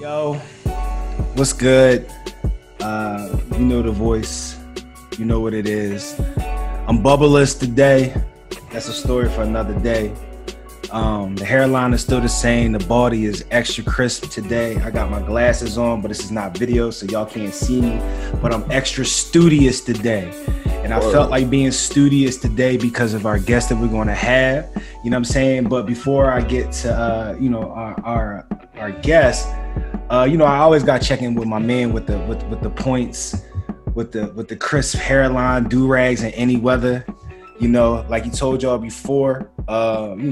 Yo, what's good? You know the voice. You know what it is. I'm bubbleless today. That's a story for another day. The hairline is still the same. The body is extra crisp today. I got my glasses on, but this is not video, so y'all can't see me. But I'm extra studious today. And I felt like being studious today because of our guest that we're going to have. You know what I'm saying? But before I get to, you know, our guest, you know, I always got to check in with my man with the points, with the crisp hairline, do-rags in any weather. You know, like he told y'all before, you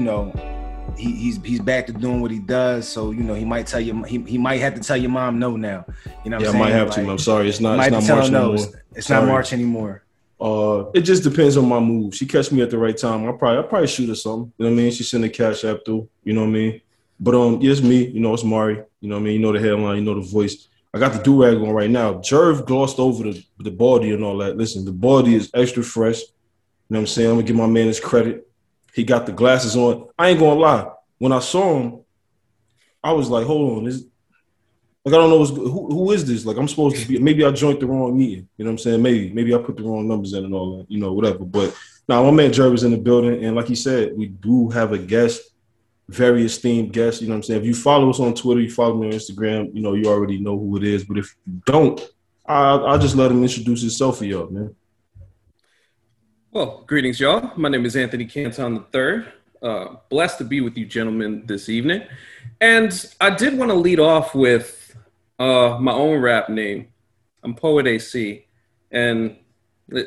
know, he's back to doing what he does. So, you know, he might tell you, he might have to tell your mom no now. You know what I'm saying? Yeah, I might have to. I'm sorry. It's not March anymore. It just depends on my mood. She catch me at the right time. I'll probably shoot her something. You know what I mean? She send a cash app through. You know what I mean? But it's me. You know, it's Mari. You know what I mean? You know the headline. You know the voice. I got the do-rag on right now. Jerv glossed over the body and all that. Listen, the body is extra fresh. You know what I'm saying? I'm going to give my man his credit. He got the glasses on. I ain't going to lie. When I saw him, I was like, hold on. Like, I don't know who is this? Like, I'm supposed to be – maybe I joined the wrong meeting. You know what I'm saying? Maybe I put the wrong numbers in and all that, you know, whatever. But, now my man Jerv is in the building. And like he said, we do have a guest, very esteemed guest. You know what I'm saying? If you follow us on Twitter, you follow me on Instagram, you know, you already know who it is. But if you don't, I'll just let him introduce himself for y'all, man. Well, greetings, y'all. My name is Anthony Canton III. Blessed to be with you gentlemen this evening. And I did want to lead off with my own rap name. I'm Poet AC. And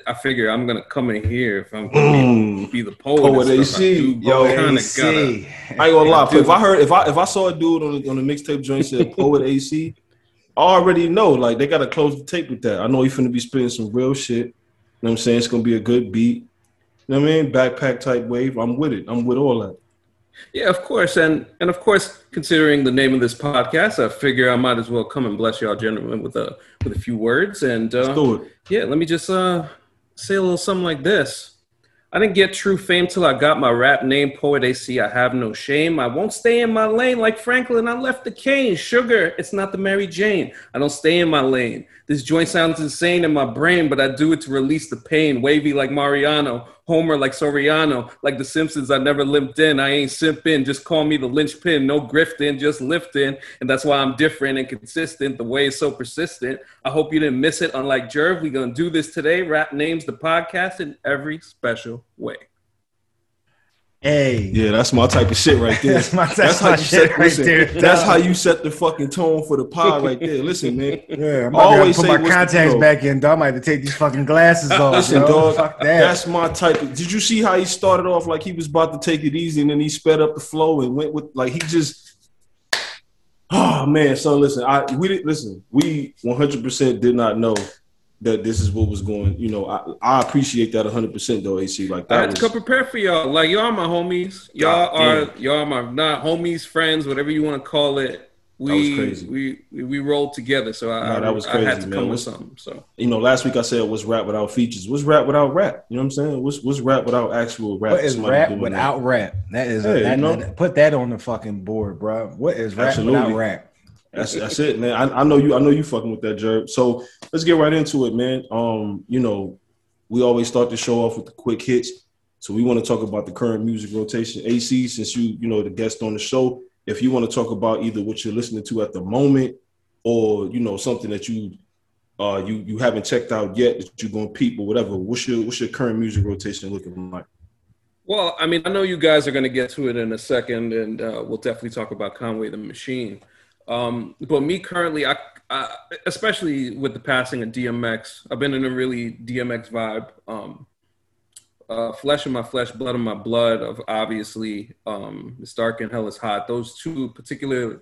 I figure I'm going to come in here if I'm going to be the poet AC. Yo, AC. I ain't going to lie. If I saw a dude on the mixtape joint said Poet AC, I already know. Like, they got to close the tape with that. I know he's going to be spitting some real shit. You know what I'm saying? It's going to be a good beat. You know what I mean? Backpack type wave. I'm with it. I'm with all that. Yeah, of course. And of course, considering the name of this podcast, I figure I might as well come and bless y'all gentlemen with a few words. And let's do it. Yeah, let me just say a little something like this. I didn't get true fame till I got my rap name, Poet AC. I have no shame. I won't stay in my lane like Franklin. I left the cane. Sugar, it's not the Mary Jane. I don't stay in my lane. This joint sounds insane in my brain, but I do it to release the pain. Wavy like Mariano. Homer like Soriano. Like The Simpsons, I never limped in. I ain't simping. Just call me the linchpin. No grifting, just lifting. And that's why I'm different and consistent. The way is so persistent. I hope you didn't miss it. Unlike Jerv, we gonna do this today. Rap names the podcast in every special way. Hey. Yeah, that's my type of shit right there. That's how you set the fucking tone for the pod right there. Listen, man. Yeah, I'm always put my contacts back in, dog. I might have to take these fucking glasses off. Listen, dog, fuck that. That's my type of. Did you see how he started off like he was about to take it easy and then he sped up the flow and went with like he just. Oh man, so listen, we 100% did not know that this is what was going, you know, I appreciate that 100% though, AC. Like that I had to come prepared for y'all. Like y'all are my homies. Y'all are my not homies, friends, whatever you want to call it. We rolled together. So I had to come with something. So you know, last week I said what's rap without features? What's rap without rap? You know what I'm saying? What's rap without actual rap? What is rap without rap? That is put that on the fucking board, bro. What is rap without rap? That's it, man. I know you fucking with that, Jerv. So let's get right into it, man. You know, we always start the show off with the quick hits. So we want to talk about the current music rotation. AC, since you know, the guest on the show, if you want to talk about either what you're listening to at the moment or, you know, something that you haven't checked out yet that you're going to peep or whatever, what's your current music rotation looking like? Well, I mean, I know you guys are going to get to it in a second, and we'll definitely talk about Conway the Machine. But me currently, I especially with the passing of DMX, I've been in a really DMX vibe. Flesh in my flesh, blood in my blood. Of obviously, It's Dark and Hell is Hot. Those two, particularly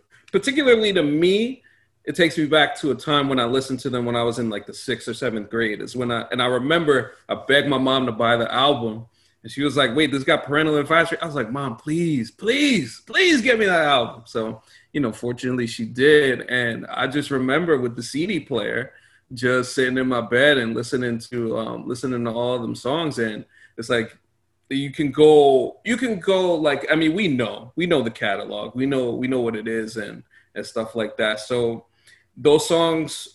to me, it takes me back to a time when I listened to them when I was in like the 6th or 7th grade. Is when I remember I begged my mom to buy the album, and she was like, "Wait, this got parental advisory." I was like, "Mom, please, please, please, get me that album." So. You know, fortunately she did. And I just remember with the CD player, just sitting in my bed and listening to all of them songs. And it's like, you can go like, I mean, we know the catalog, we know what it is. And and stuff like that. So those songs,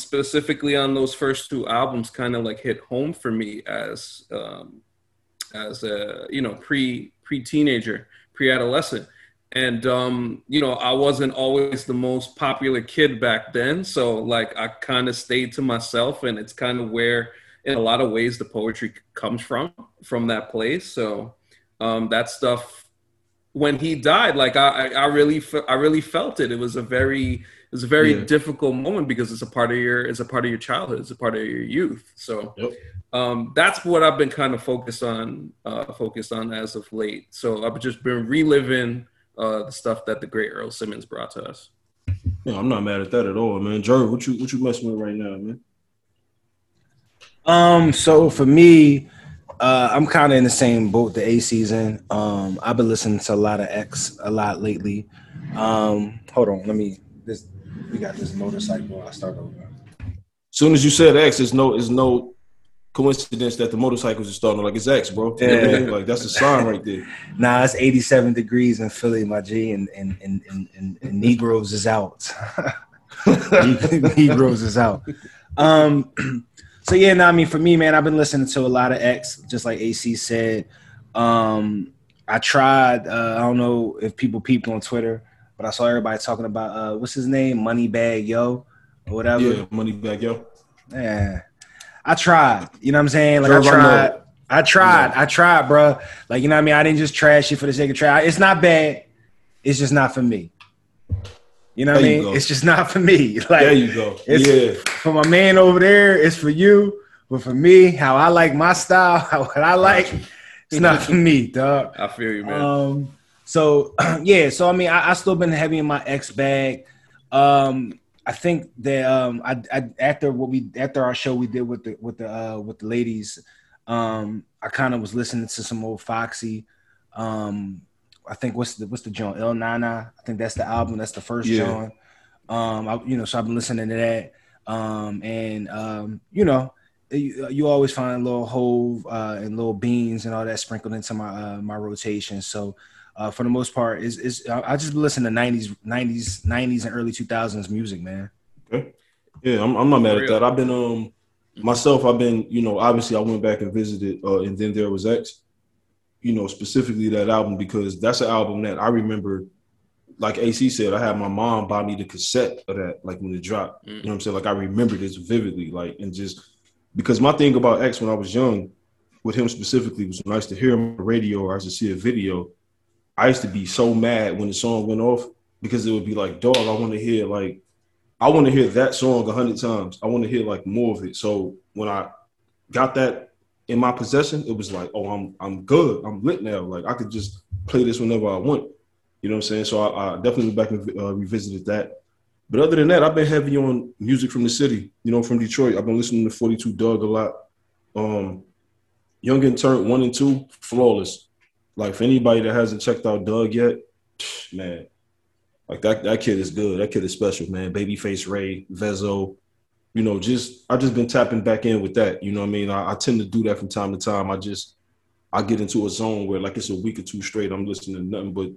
specifically on those first two albums, kind of like hit home for me as a, you know, pre-teenager, pre-adolescent. And, you know, I wasn't always the most popular kid back then. So like, I kind of stayed to myself, and it's kind of where in a lot of ways the poetry comes from that place. So that stuff, when he died, like I really felt it. It was a very yeah. difficult moment, because it's a part of your, childhood. It's a part of your youth. So yep. That's what I've been kind of focused on as of late. So I've just been reliving the stuff that the great Earl Simmons brought to us. No, I'm not mad at that at all, man. Jerry, what you messing with right now, man? So for me, I'm kind of in the same boat, the A season. I've been listening to a lot of X a lot lately. Hold on, we got this motorcycle. I'll start over. Soon as you said X, it's no coincidence that the motorcycles are starting like it's X, bro. Yeah. Like that's a sign right there. Nah, it's 87 degrees in Philly, my G, and Negroes is out. Negroes is out. So yeah, no, I mean, for me, man, I've been listening to a lot of X, just like AC said. I tried, I don't know if people peeped on Twitter, but I saw everybody talking about, what's his name? Moneybag Yo, or whatever. Yeah, Moneybag Yo. Yeah. I tried, you know what I'm saying? Like I tried, bro. Like, you know what I mean? I didn't just trash it for the sake of trash. It's not bad. It's just not for me. You know what I mean? It's just not for me. Like, there you go. It's for my man over there. It's for you. But for me, how I like my style, what I like, it's not for me, dog. I feel you, man. So, yeah. So, I mean, I still been heavy in my X bag. I think that after our show we did with the ladies, I kind of was listening to some old Foxy. I think what's the joint? El Nana. I think that's the album. That's the first joint. So I've been listening to that. You know, you always find Lil Hove and Lil Beans and all that sprinkled into my rotation. So for the most part, is I just listen to '90s and early 2000s music, man. Okay. Yeah, I'm not mad at that. I've been myself. I've been, you know, obviously I went back and visited, and then there was X. You know, specifically that album, because that's an album that I remember, like AC said, I had my mom buy me the cassette of that, like when it dropped, you know what I'm saying? Like I remember this vividly, like, and just because my thing about X when I was young with him specifically was when I used to hear him on the radio or I used to see a video, I used to be so mad when the song went off, because it would be like, dog, I want to hear that song 100 times. I want to hear like more of it. So when I got that in my possession, it was like, oh, I'm good. I'm lit now. Like, I could just play this whenever I want. You know what I'm saying? So I definitely went back and revisited that. But other than that, I've been heavy on music from the city, you know, from Detroit. I've been listening to 42 Doug a lot. Youngin Turnt 1 and 2, flawless. Like, for anybody that hasn't checked out Doug yet, man, like, that kid is good. That kid is special, man. Babyface Ray, Vezo. You know, I just been tapping back in with that. You know what I mean? I tend to do that from time to time. I get into a zone where like it's a week or two straight, I'm listening to nothing but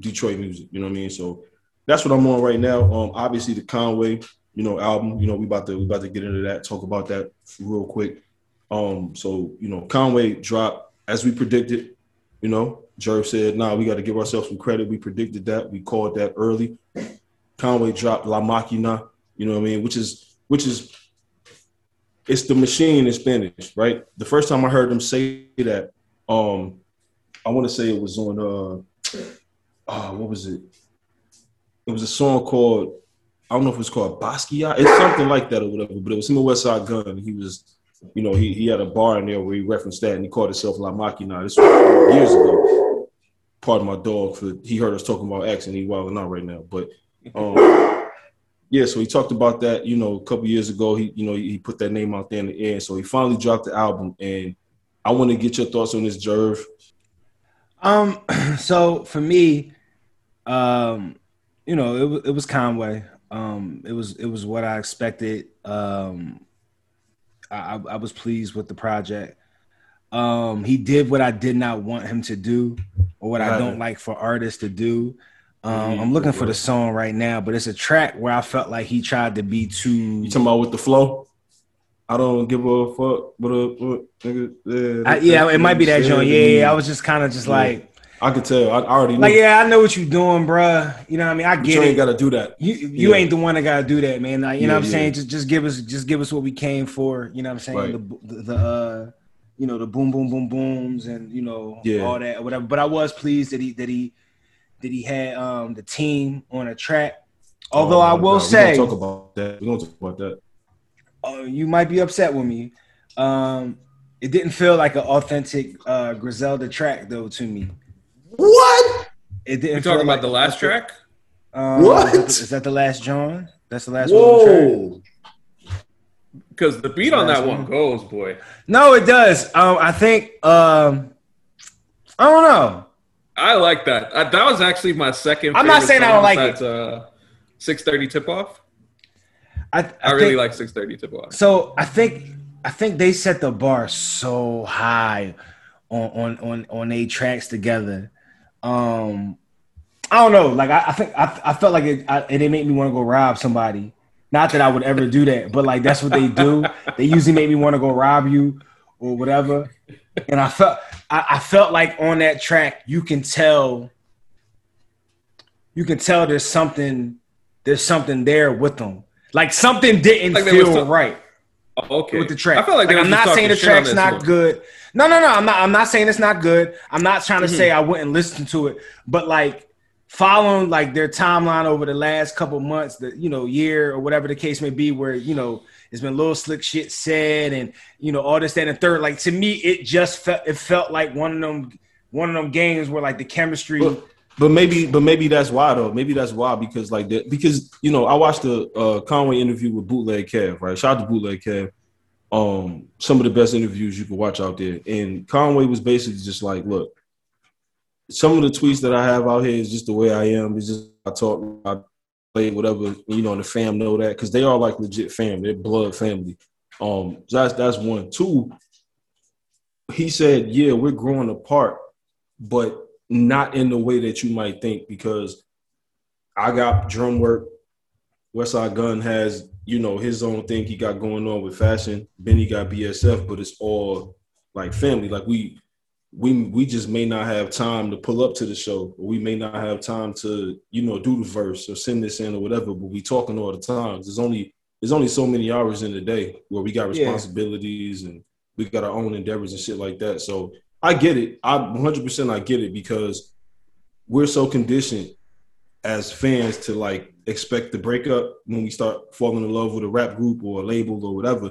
Detroit music. You know what I mean? So that's what I'm on right now. Obviously the Conway, you know, album, you know, we about to get into that, talk about that real quick. So, you know, Conway dropped as we predicted, you know, Jerv said, nah, we got to give ourselves some credit. We predicted that. We called that early. Conway dropped La Maquina, you know what I mean? Which is, it's the machine in Spanish, right? The first time I heard him say that, I want to say it was on, what was it? It was a song called, I don't know if it was called Basquiat. It's something like that or whatever, but it was in the Westside Gun. He was, you know, he had a bar in there where he referenced that and he called himself La Maquina. This was years ago. Pardon my dog, he heard us talking about X and he wilding out right now, but... yeah, so he talked about that, you know, a couple years ago. He, you know, he put that name out there in the air. So he finally dropped the album, and I want to get your thoughts on this, Jerv. So for me, you know, it was Conway. It was what I expected. I was pleased with the project. He did what I did not want him to do, or what I don't like for artists to do. I'm looking for the song right now, but it's a track where I felt like he tried to be too. You talking about with the flow? I don't give a fuck. Yeah, it might be that joint. Yeah, I was just kind of just like. I could tell. I already know. Like, yeah, I know what you're doing, bruh. You know what I mean? I get it. You ain't got to do that. You ain't the one that got to do that, man. Like, you know what I'm saying? Just give us what we came for. You know what I'm saying? Right. The boom, boom, boom, booms, and all that, or whatever. But I was pleased that he had the team on a track. Although I will say, we're gonna talk about that. You might be upset with me. It didn't feel like an authentic Griselda track though to me. What? It didn't. You're talking about the last track? What? Is that the last John? That's the last one. Because the beat on that one goes, boy. No, it does. I think. I don't know. I like that. That was actually my second. I'm not saying I don't like it. 6:30 tip off. I really like 6:30 tip off. So I think they set the bar so high on their tracks together. I don't know. Like I think I felt like it made me want to go rob somebody. Not that I would ever do that, but like that's what they do. They usually make me want to go rob you or whatever. And I felt like on that track you can tell there's something there with them. Like something didn't feel right. Okay. With the track. I feel like I'm not saying the track's not good. No. I'm not saying it's not good. I'm not trying to say I wouldn't listen to it, but like following like their timeline over the last couple months, the year or whatever the case may be, where it's been little slick shit said and all this, that, and third. Like to me, it just felt like one of them games where like the chemistry. But maybe that's why though. Maybe that's why because like that I watched the Conway interview with Bootleg Cav, right? Shout out to Bootleg Cav. Some of the best interviews you can watch out there. And Conway was basically just like, look, some of the tweets that I have out here is just the way I am. It's just I talk, I play, whatever. And the fam know that because they are like legit fam. They're blood family. That's one. Two. He said, yeah, we're growing apart, but not in the way that you might think because I got drum work. Westside Gun has, his own thing he got going on with fashion. Benny got BSF, but it's all like family. Like we just may not have time to pull up to the show. Or we may not have time to, do the verse or send this in or whatever, but we talking all the time. There's only so many hours in the day where we got responsibilities and we got our own endeavors and shit like that. So I get it. 100% I get it because we're so conditioned as fans to like expect the breakup when we start falling in love with a rap group or a label or whatever.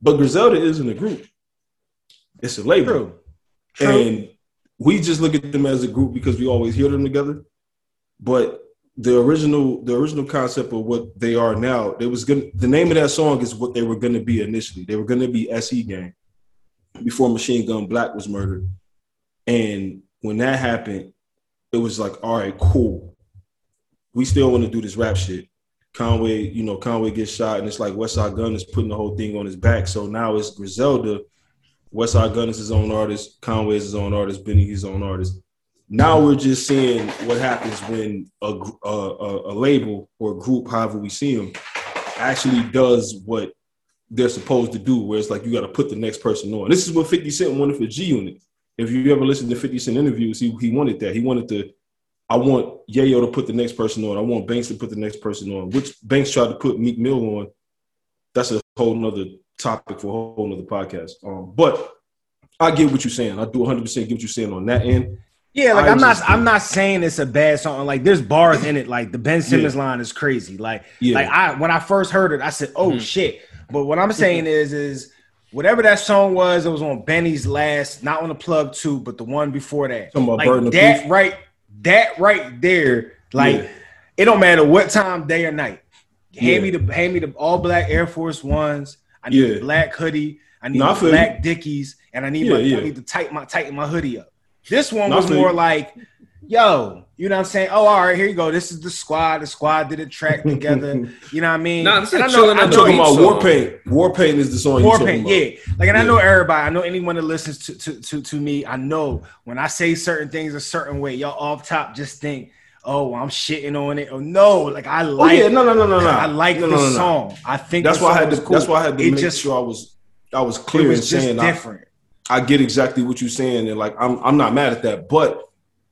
But Griselda isn't a group. It's a label. True. And we just look at them as a group because we always hear them together. But the original concept of what they are now, the name of that song is what they were going to be initially. They were going to be SE Gang before Machine Gun Black was murdered. And when that happened, it was like, all right, cool. We still want to do this rap shit. Conway gets shot, and it's like Westside Gun is putting the whole thing on his back. So now it's Griselda. Westside Gun is his own artist. Conway is his own artist. Benny his own artist. Now we're just seeing what happens when a label or a group, however we see them, actually does what they're supposed to do, where it's like you got to put the next person on. This is what 50 Cent wanted for G Unit. If you ever listen to 50 Cent interviews, he wanted that. He wanted to, I want Yayo to put the next person on. I want Banks to put the next person on, which Banks tried to put Meek Mill on. That's a whole nother topic for a whole nother podcast. But I get what you're saying. I do 100% get what you're saying on that end. Yeah, like I'm not saying it's a bad song. Like there's bars in it. Like the Ben Simmons line is crazy. When I first heard it, I said, "Oh shit!" But what I'm saying is whatever that song was, it was on Benny's last, not on the plug 2, but the one before that. Like that right there. Like it don't matter what time, day or night. Hand me the all black Air Force Ones. I need a black hoodie. I need black Dickies, and I need I need to tighten my hoodie up. This one was more like, yo, you know what I'm saying? Oh, all right, here you go. This is the squad. The squad did a track together. You know what I mean? I'm talking about War Paint. War Paint is the song you're talking about. Like, and I know everybody. I know anyone that listens to me. I know when I say certain things a certain way, y'all off top just think, oh, I'm shitting on it. Oh no, like I like I like the song. I think that's why I had to cool. That's why I had to make sure I was clear and saying different. I get exactly what you're saying, and like I'm not mad at that, but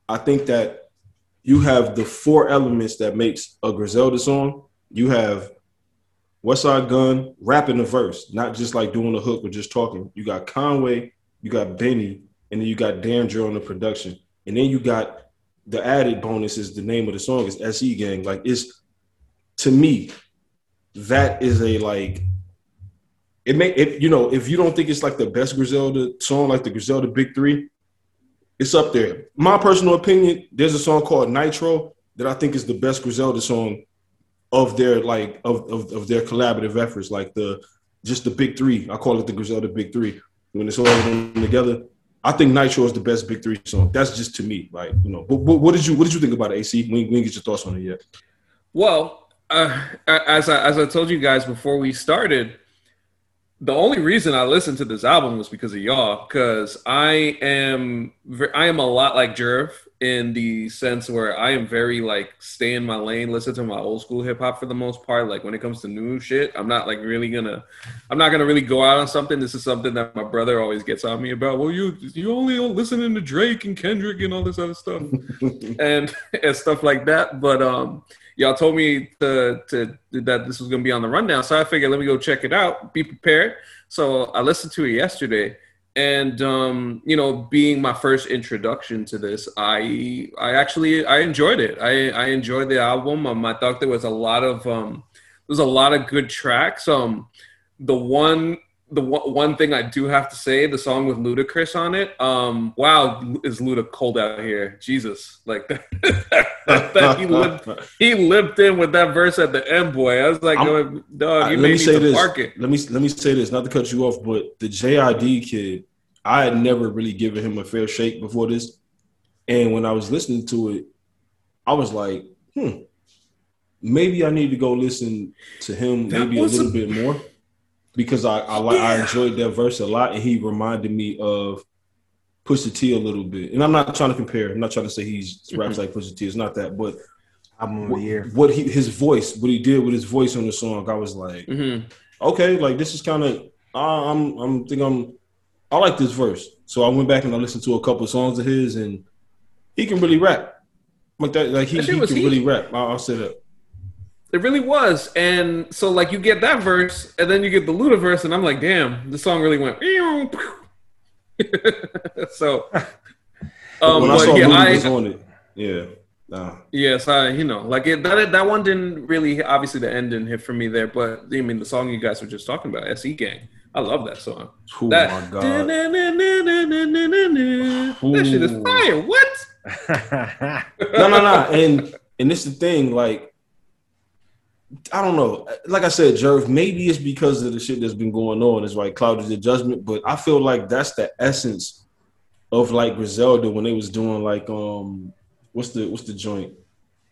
I think that you have the four elements that makes a Griselda song. You have Westside Gun rapping the verse, not just like doing the hook or just talking. You got Conway, you got Benny, and then you got Dandre on the production, and then you got the added bonus is the name of the song is SE Gang. Like it's, to me, that is a like. It may, if you know, if you don't think it's like the best Griselda song, like the Griselda Big Three, it's up there. My personal opinion, there's a song called Nitro that I think is the best Griselda song of their like of their collaborative efforts, like the just the Big Three. I call it the Griselda Big Three when it's all together. I think Nitro is the best Big Three song. That's just to me, like you know. But what did you think about it, AC? We didn't get your thoughts on it yet. Well, as I told you guys before we started. The only reason I listened to this album was because of y'all, because I am a lot like Jerv in the sense where I am very like stay in my lane, listen to my old school hip hop for the most part. Like when it comes to new shit, I'm not gonna really go out on something. This is something that my brother always gets on me about. Well, you only listening to Drake and Kendrick and all this other stuff and stuff like that. But y'all told me that this was going to be on the rundown, so I figured let me go check it out, be prepared. So I listened to it yesterday, and, you know, being my first introduction to this, I actually enjoyed it. I enjoyed the album. I thought there was a lot of good tracks. The one thing I do have to say, the song with Ludacris on it, wow, is Luda cold out here. Jesus. Like that he limped in with that verse at the end, boy. I was like, dog, you made me to park it. Let me say this, not to cut you off, but the JID kid, I had never really given him a fair shake before this. And when I was listening to it, I was like, maybe I need to go listen to him maybe a little bit more. Because I enjoyed that verse a lot, and he reminded me of Pusha T a little bit. And I'm not trying to compare. I'm not trying to say he raps like Pusha T. It's not that, but what he did with his voice on the song, I was like, okay, like this is kind of I like this verse. So I went back and I listened to a couple of songs of his, and he can really rap like that. Like he can really rap. I'll say that. It really was. And so, like, you get that verse, and then you get the Luda verse, and I'm like, damn, this song really went. So, when I saw Luda was on it. Yeah. Nah. Yes, that one didn't really, obviously, the end didn't hit for me there, but, I mean, the song you guys were just talking about, SE Gang. I love that song. Oh, my God. That shit is fire. What? No. And this is the thing, like, I don't know. Like I said, Jerv, maybe it's because of the shit that's been going on. It's like clouded the judgment, but I feel like that's the essence of like Griselda when they was doing like what's the joint?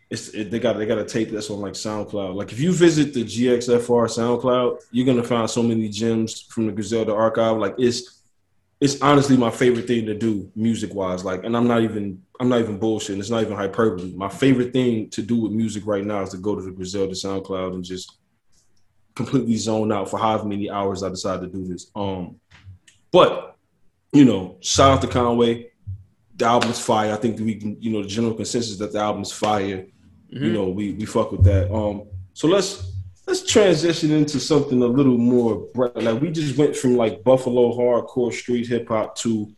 They got a tape that's on like SoundCloud. Like if you visit the GXFR SoundCloud, you're gonna find so many gems from the Griselda archive. Like it's honestly my favorite thing to do music wise. Like, and I'm not even bullshitting. It's not even hyperbole. My favorite thing to do with music right now is to go to the Griselda SoundCloud and just completely zone out for however many hours I decide to do this. But, you know, shout out to Conway. The album's fire. I think we can, you know, the general consensus that the album's fire. Mm-hmm. You know, we fuck with that. So let's transition into something a little more bright. Like we just went from like Buffalo hardcore street hip hop to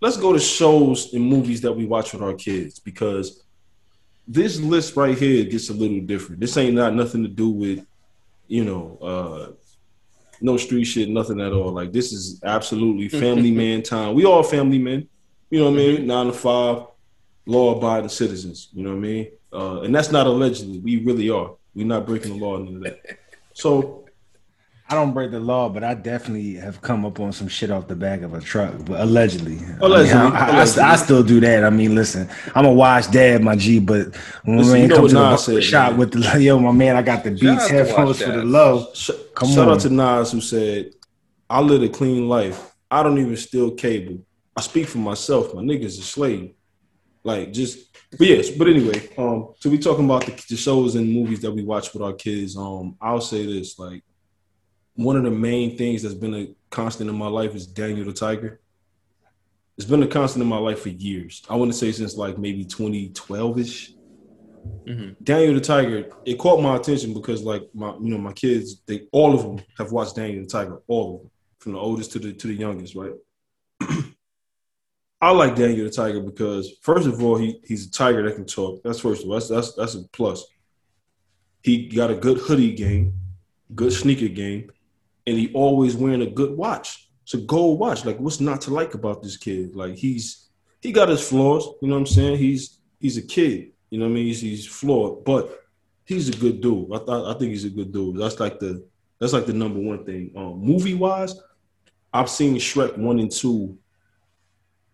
let's go to shows and movies that we watch with our kids, because this list right here gets a little different. This ain't not nothing to do with, you know, no street shit, nothing at all. Like this is absolutely family man time. We all family men, you know what I mean? 9 to 5, law-abiding citizens, you know what I mean? And that's not allegedly. We really are. We're not breaking the law, none of that. So I don't break the law, but I definitely have come up on some shit off the back of a truck, but allegedly. I still do that. I mean, listen, I'm a wise dad, my G, but when man comes to Nas the shop with the, yo, my man, I got the Beats headphones for the low. Shout out to Nas, who said, I live a clean life. I don't even steal cable. I speak for myself. My niggas a slave. Like, just, but yes, but anyway, so we talking about the shows and movies that we watch with our kids. I'll say this, like, one of the main things that's been a constant in my life is Daniel the Tiger. It's been a constant in my life for years. I want to say since like maybe 2012-ish. Mm-hmm. Daniel the Tiger, it caught my attention because like my kids, all of them have watched Daniel the Tiger, all of them, from the oldest to the youngest, right? I like Daniel the Tiger because first of all, he's a tiger that can talk. That's first of all, that's a plus. He got a good hoodie game, good sneaker game, and he always wearing a good watch. It's a gold watch. Like, what's not to like about this kid? Like, he got his flaws, you know what I'm saying? He's a kid. You know what I mean? He's flawed, but he's a good dude. I think he's a good dude. That's like the number one thing. Movie wise, I've seen Shrek 1 and 2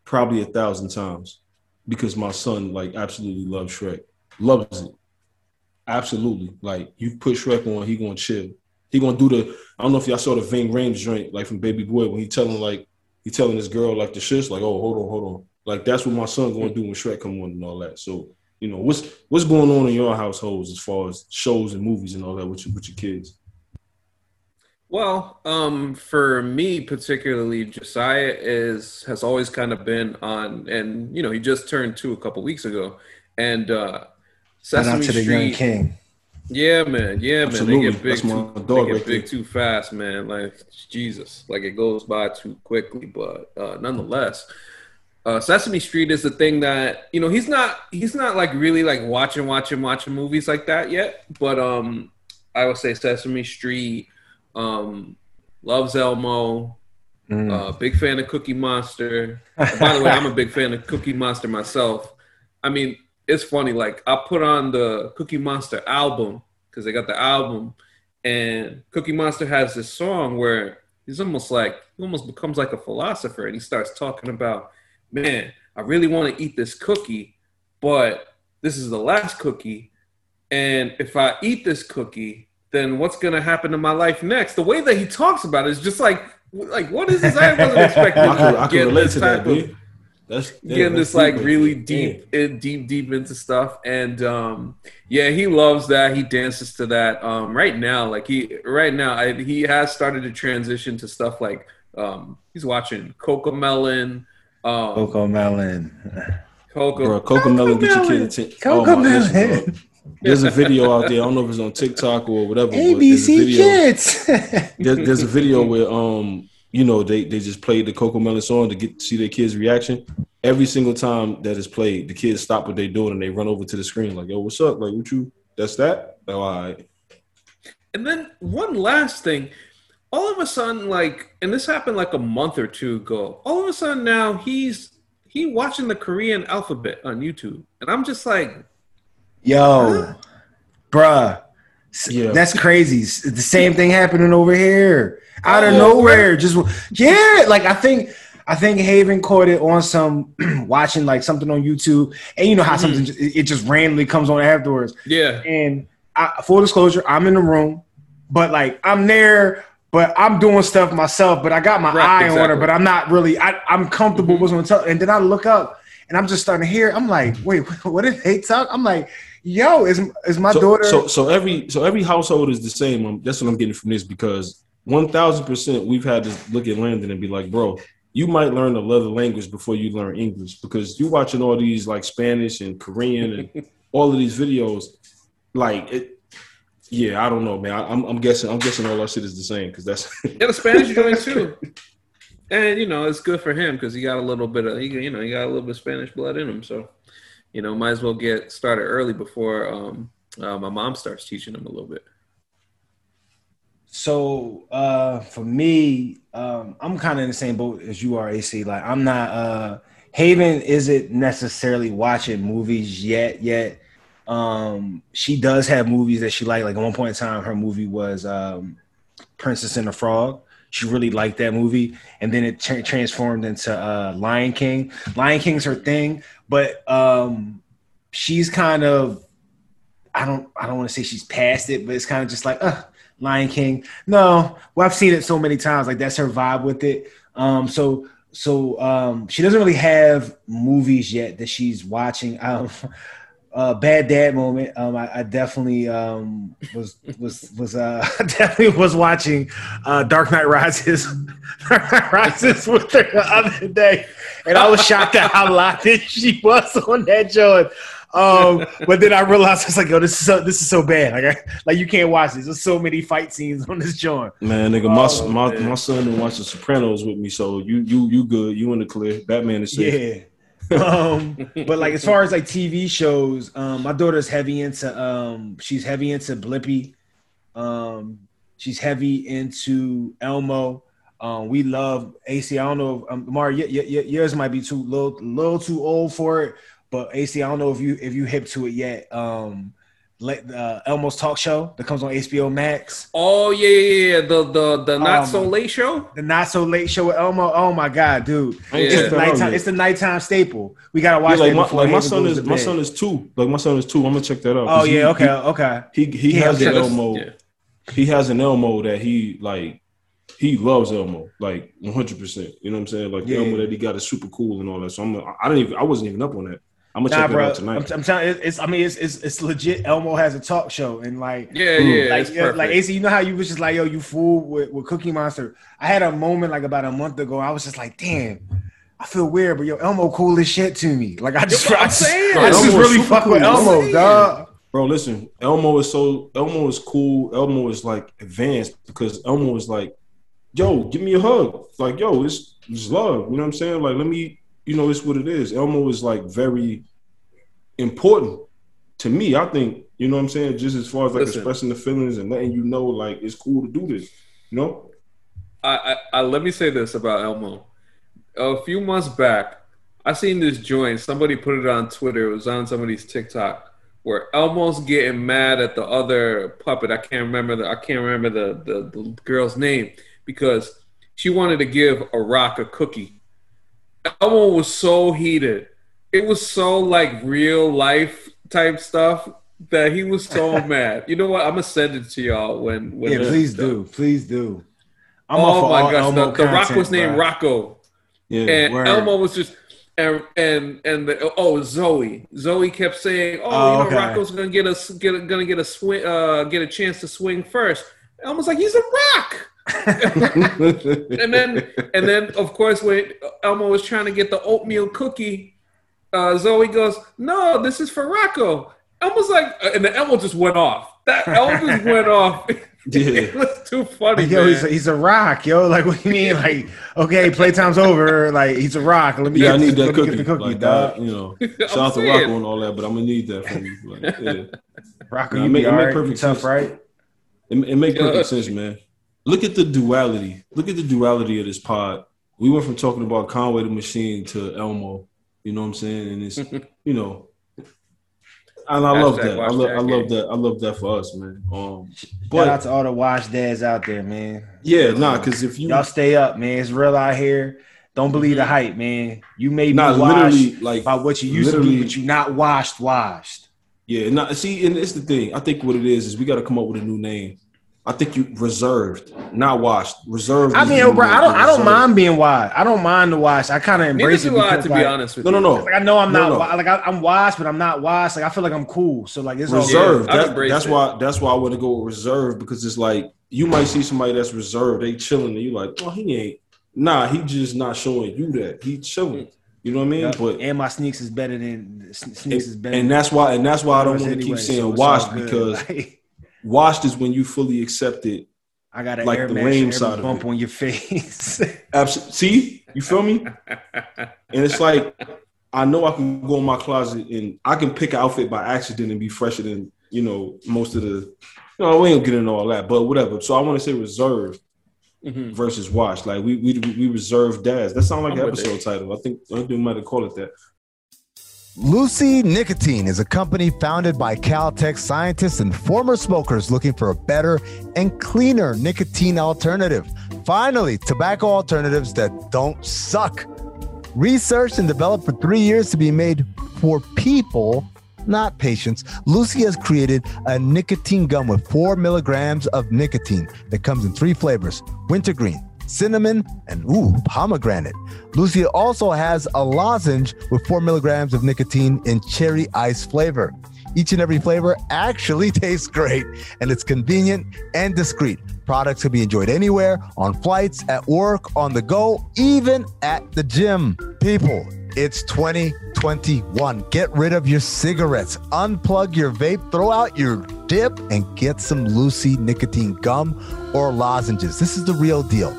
probably 1,000 times because my son like absolutely loves Shrek, loves it, absolutely. Like you put Shrek on, he gonna chill. He gonna do the. I don't know if y'all saw the Ving Rhames joint like from Baby Boy when he telling this girl like the shit's like, oh, hold on. Like that's what my son gonna do when Shrek come on and all that. So. You know, what's going on in your households as far as shows and movies and all that with your kids? Well, for me particularly, Josiah has always kind of been on, and you know, he just turned 2 a couple weeks ago, and Sesame Street. The Young King. Yeah, man. Yeah, absolutely. Man. They get big too fast, man. Like Jesus, like it goes by too quickly, but nonetheless. Sesame Street is the thing that, you know, he's not like really like watching movies like that yet, but I would say Sesame Street, loves Elmo, big fan of Cookie Monster. By the way, I'm a big fan of Cookie Monster myself. I mean, it's funny, like I put on the Cookie Monster album because they got the album, and Cookie Monster has this song where he almost becomes like a philosopher, and he starts talking about, man, I really want to eat this cookie, but this is the last cookie. And if I eat this cookie, then what's going to happen to my life next? The way that he talks about it is just like what is this? I wasn't expecting to get this type of, getting this like really deep into stuff. And yeah, he loves that. He dances to that. Right now, he has started to transition to stuff like he's watching Coco Melon. Coco Melon. Coco Melon, get your kid attention. Coco Melon. There's a video out there. I don't know if it's on TikTok or whatever. ABC Kids. there's a video where you know, they just played the Coco Melon song to get to see their kids' reaction. Every single time that is played, the kids stop what they're doing and they run over to the screen like, yo, what's up? Like, what you? That's that? Oh, all right. And then one last thing. All of a sudden, like, and this happened like a month or two ago, all of a sudden now he's watching the Korean alphabet on YouTube. And I'm just like, yo, bruh, yeah. That's crazy. The same thing happening over here out of nowhere. Just, yeah. Like, I think Haven caught it on some watching like something on YouTube, and you know how something, it just randomly comes on afterwards. Yeah. And full disclosure, I'm in the room, but like I'm there, but I'm doing stuff myself, but I got my eye on her, but I'm not really, I'm comfortable with what's on top. And then I look up and I'm just starting to hear, I'm like, wait, what did they talk? I'm like, yo, is my daughter. So every household is the same. That's what I'm getting from this, because 1,000% we've had to look at Landon and be like, bro, you might learn another language before you learn English, because you're watching all these like Spanish and Korean and all of these videos. Like it. Yeah, I don't know, man. I'm guessing all our shit is the same, because that's yeah, the Spanish joint too, and you know it's good for him because he got a little bit of he got a little bit of Spanish blood in him. So, you know, might as well get started early before my mom starts teaching him a little bit. So for me, I'm kind of in the same boat as you are, AC. Like I'm not Haven isn't necessarily watching movies yet. She does have movies that she likes. Like at one point in time, her movie was Princess and the Frog. She really liked that movie, and then it transformed into Lion King. Lion King's her thing, but she's kind of I don't want to say she's past it, but it's kind of just like Lion King. No, well I've seen it so many times. Like that's her vibe with it. So So she doesn't really have movies yet that she's watching. Bad dad moment. I definitely was watching Dark Knight Rises. Dark Knight Rises with her the other day, and I was shocked at how locked in she was on that joint. But then I realized I was like, "Yo, this is so bad. Like you can't watch this. There's so many fight scenes on this joint." Man, nigga, my son didn't watch The Sopranos with me, so you good. You in the clear. Batman is safe. Yeah. But like as far as like TV shows, my daughter's heavy into she's heavy into Blippi, she's heavy into Elmo. We love AC. I don't know, Mari, yours might be too little too old for it, but AC, I don't know if you hip to it yet. Elmo's talk show that comes on HBO Max. Oh yeah. The Not So Late Show. The Not So Late Show with Elmo. Oh my God, dude! Yeah. It's the nighttime staple. We gotta watch. Yeah, like my son is 2. Like my son is 2. I'm gonna check that out. Oh yeah. Okay. He has an Elmo. Yeah. He has an Elmo that he like. He loves Elmo like 100%. You know what I'm saying? Like the Elmo that he got is super cool and all that. So I wasn't even up on that. I'm gonna check it out tonight. I'm telling you, it's legit. Elmo has a talk show and like, like AC, you know how you was just like, yo, you fool with Cookie Monster. I had a moment like about a month ago. I was just like, damn, I feel weird, but yo, Elmo cool as shit to me. Like I just really fuck with Elmo, dog. Bro, listen, Elmo is cool. Elmo is like advanced because Elmo is like, yo, give me a hug. Like yo, it's love. You know what I'm saying? Like let me. You know, it's what it is. Elmo is like very important to me, I think, you know what I'm saying? Just as far as like expressing the feelings and letting you know, like, it's cool to do this, you know? I let me say this about Elmo. A few months back, I seen this joint. Somebody put it on Twitter. It was on somebody's TikTok where Elmo's getting mad at the other puppet. I can't remember the girl's name because she wanted to give a rock a cookie. Elmo was so heated. It was so like real life type stuff that he was so mad. You know what? I'm gonna send it to y'all when please do. Please do. Oh my gosh, the rock was named Rocco. Yeah, and Elmo was just Zoe. Zoe kept saying, you know, Rocco's gonna get a chance to swing first. Elmo's like, he's a rock. and then of course when Elmo was trying to get the oatmeal cookie, Zoe goes, no, this is for Rocco. Elmo's like, and the Elmo just went off. Yeah. It was too funny. Yo, man. He's a rock, yo. Like what do you mean? Like, okay, playtime's over. Like he's a rock. Let me I need that cookie. The cookie like that, you know. Shout out to Rocco and all that, but I'm gonna need that from you. Like, yeah. Rocco, you make perfect sense, right? It makes perfect sense, man. Look at the duality. Look at the duality of this pod. We went from talking about Conway the Machine to Elmo. You know what I'm saying? And it's, you know, and I love that. I love that for us, man. But shout out to all the watch dads out there, man. Yeah, because if y'all stay up, man, it's real out here. Don't believe the hype, man. You may be washed like, by what you used to be, but you're not washed. Yeah, and it's the thing. I think what it is we got to come up with a new name. I think you reserved, not washed. Reserved. I mean, bro, I don't mind being washed. I don't mind the wash. I kind of embrace it. Because, to be honest with you. No. Like, I know I'm not like I'm washed, but I'm not washed. Like I feel like I'm cool. So like it's reserved. Yeah, that's why I want to go with reserved, because it's like you might see somebody that's reserved. They chilling, and you like, well, he ain't. Nah, he just not showing you that he chilling. You know what I mean? Yeah, but my sneaks is better than sneaks is better. And that's why I don't want to keep saying washed, because. Washed is when you fully accept it. I got an like air the rain side of bump it. On your face. Absolutely. See, you feel me? And it's like I know I can go in my closet and I can pick an outfit by accident and be fresher than most of the. We ain't getting all that, but whatever. So I want to say reserved versus washed. Like we reserved dads. That sounds like an episode title. I think we might have called it that. Lucy Nicotine is a company founded by Caltech scientists and former smokers looking for a better and cleaner nicotine alternative. Finally, tobacco alternatives that don't suck. Researched and developed for 3 years to be made for people, not patients, Lucy has created a nicotine gum with 4 milligrams of nicotine that comes in 3 flavors: wintergreen, cinnamon, and pomegranate. Lucy also has a lozenge with 4 milligrams of nicotine in cherry ice flavor. Each and every flavor actually tastes great, and it's convenient and discreet. Products can be enjoyed anywhere, on flights, at work, on the go, even at the gym. People, it's 2021. Get rid of your cigarettes, unplug your vape, throw out your dip, and get some Lucy nicotine gum or lozenges. This is the real deal.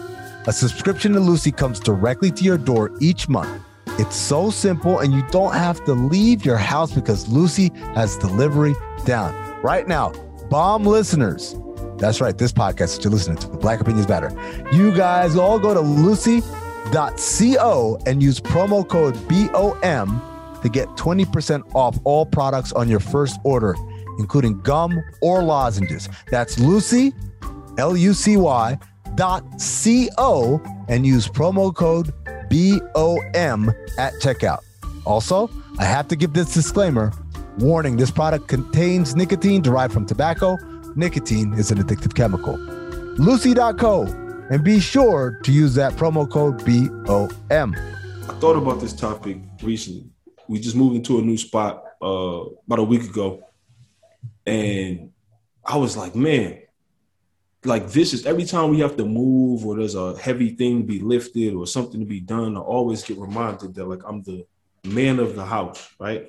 A subscription to Lucy comes directly to your door each month. It's so simple, and you don't have to leave your house because Lucy has delivery down. Right now, bomb listeners, that's right, this podcast that you're listening to, Black Opinions Matter, you guys all go to lucy.co and use promo code BOM to get 20% off all products on your first order, including gum or lozenges. That's Lucy, Lucy.co, and use promo code BOM at checkout. Also, I have to give this disclaimer. Warning, this product contains nicotine derived from tobacco. Nicotine is an addictive chemical. Lucy.co, and be sure to use that promo code BOM. I thought about this topic recently. We just moved into a new spot about a week ago. And I was like, man, like this is every time we have to move or there's a heavy thing be lifted or something to be done, I always get reminded that like I'm the man of the house, right?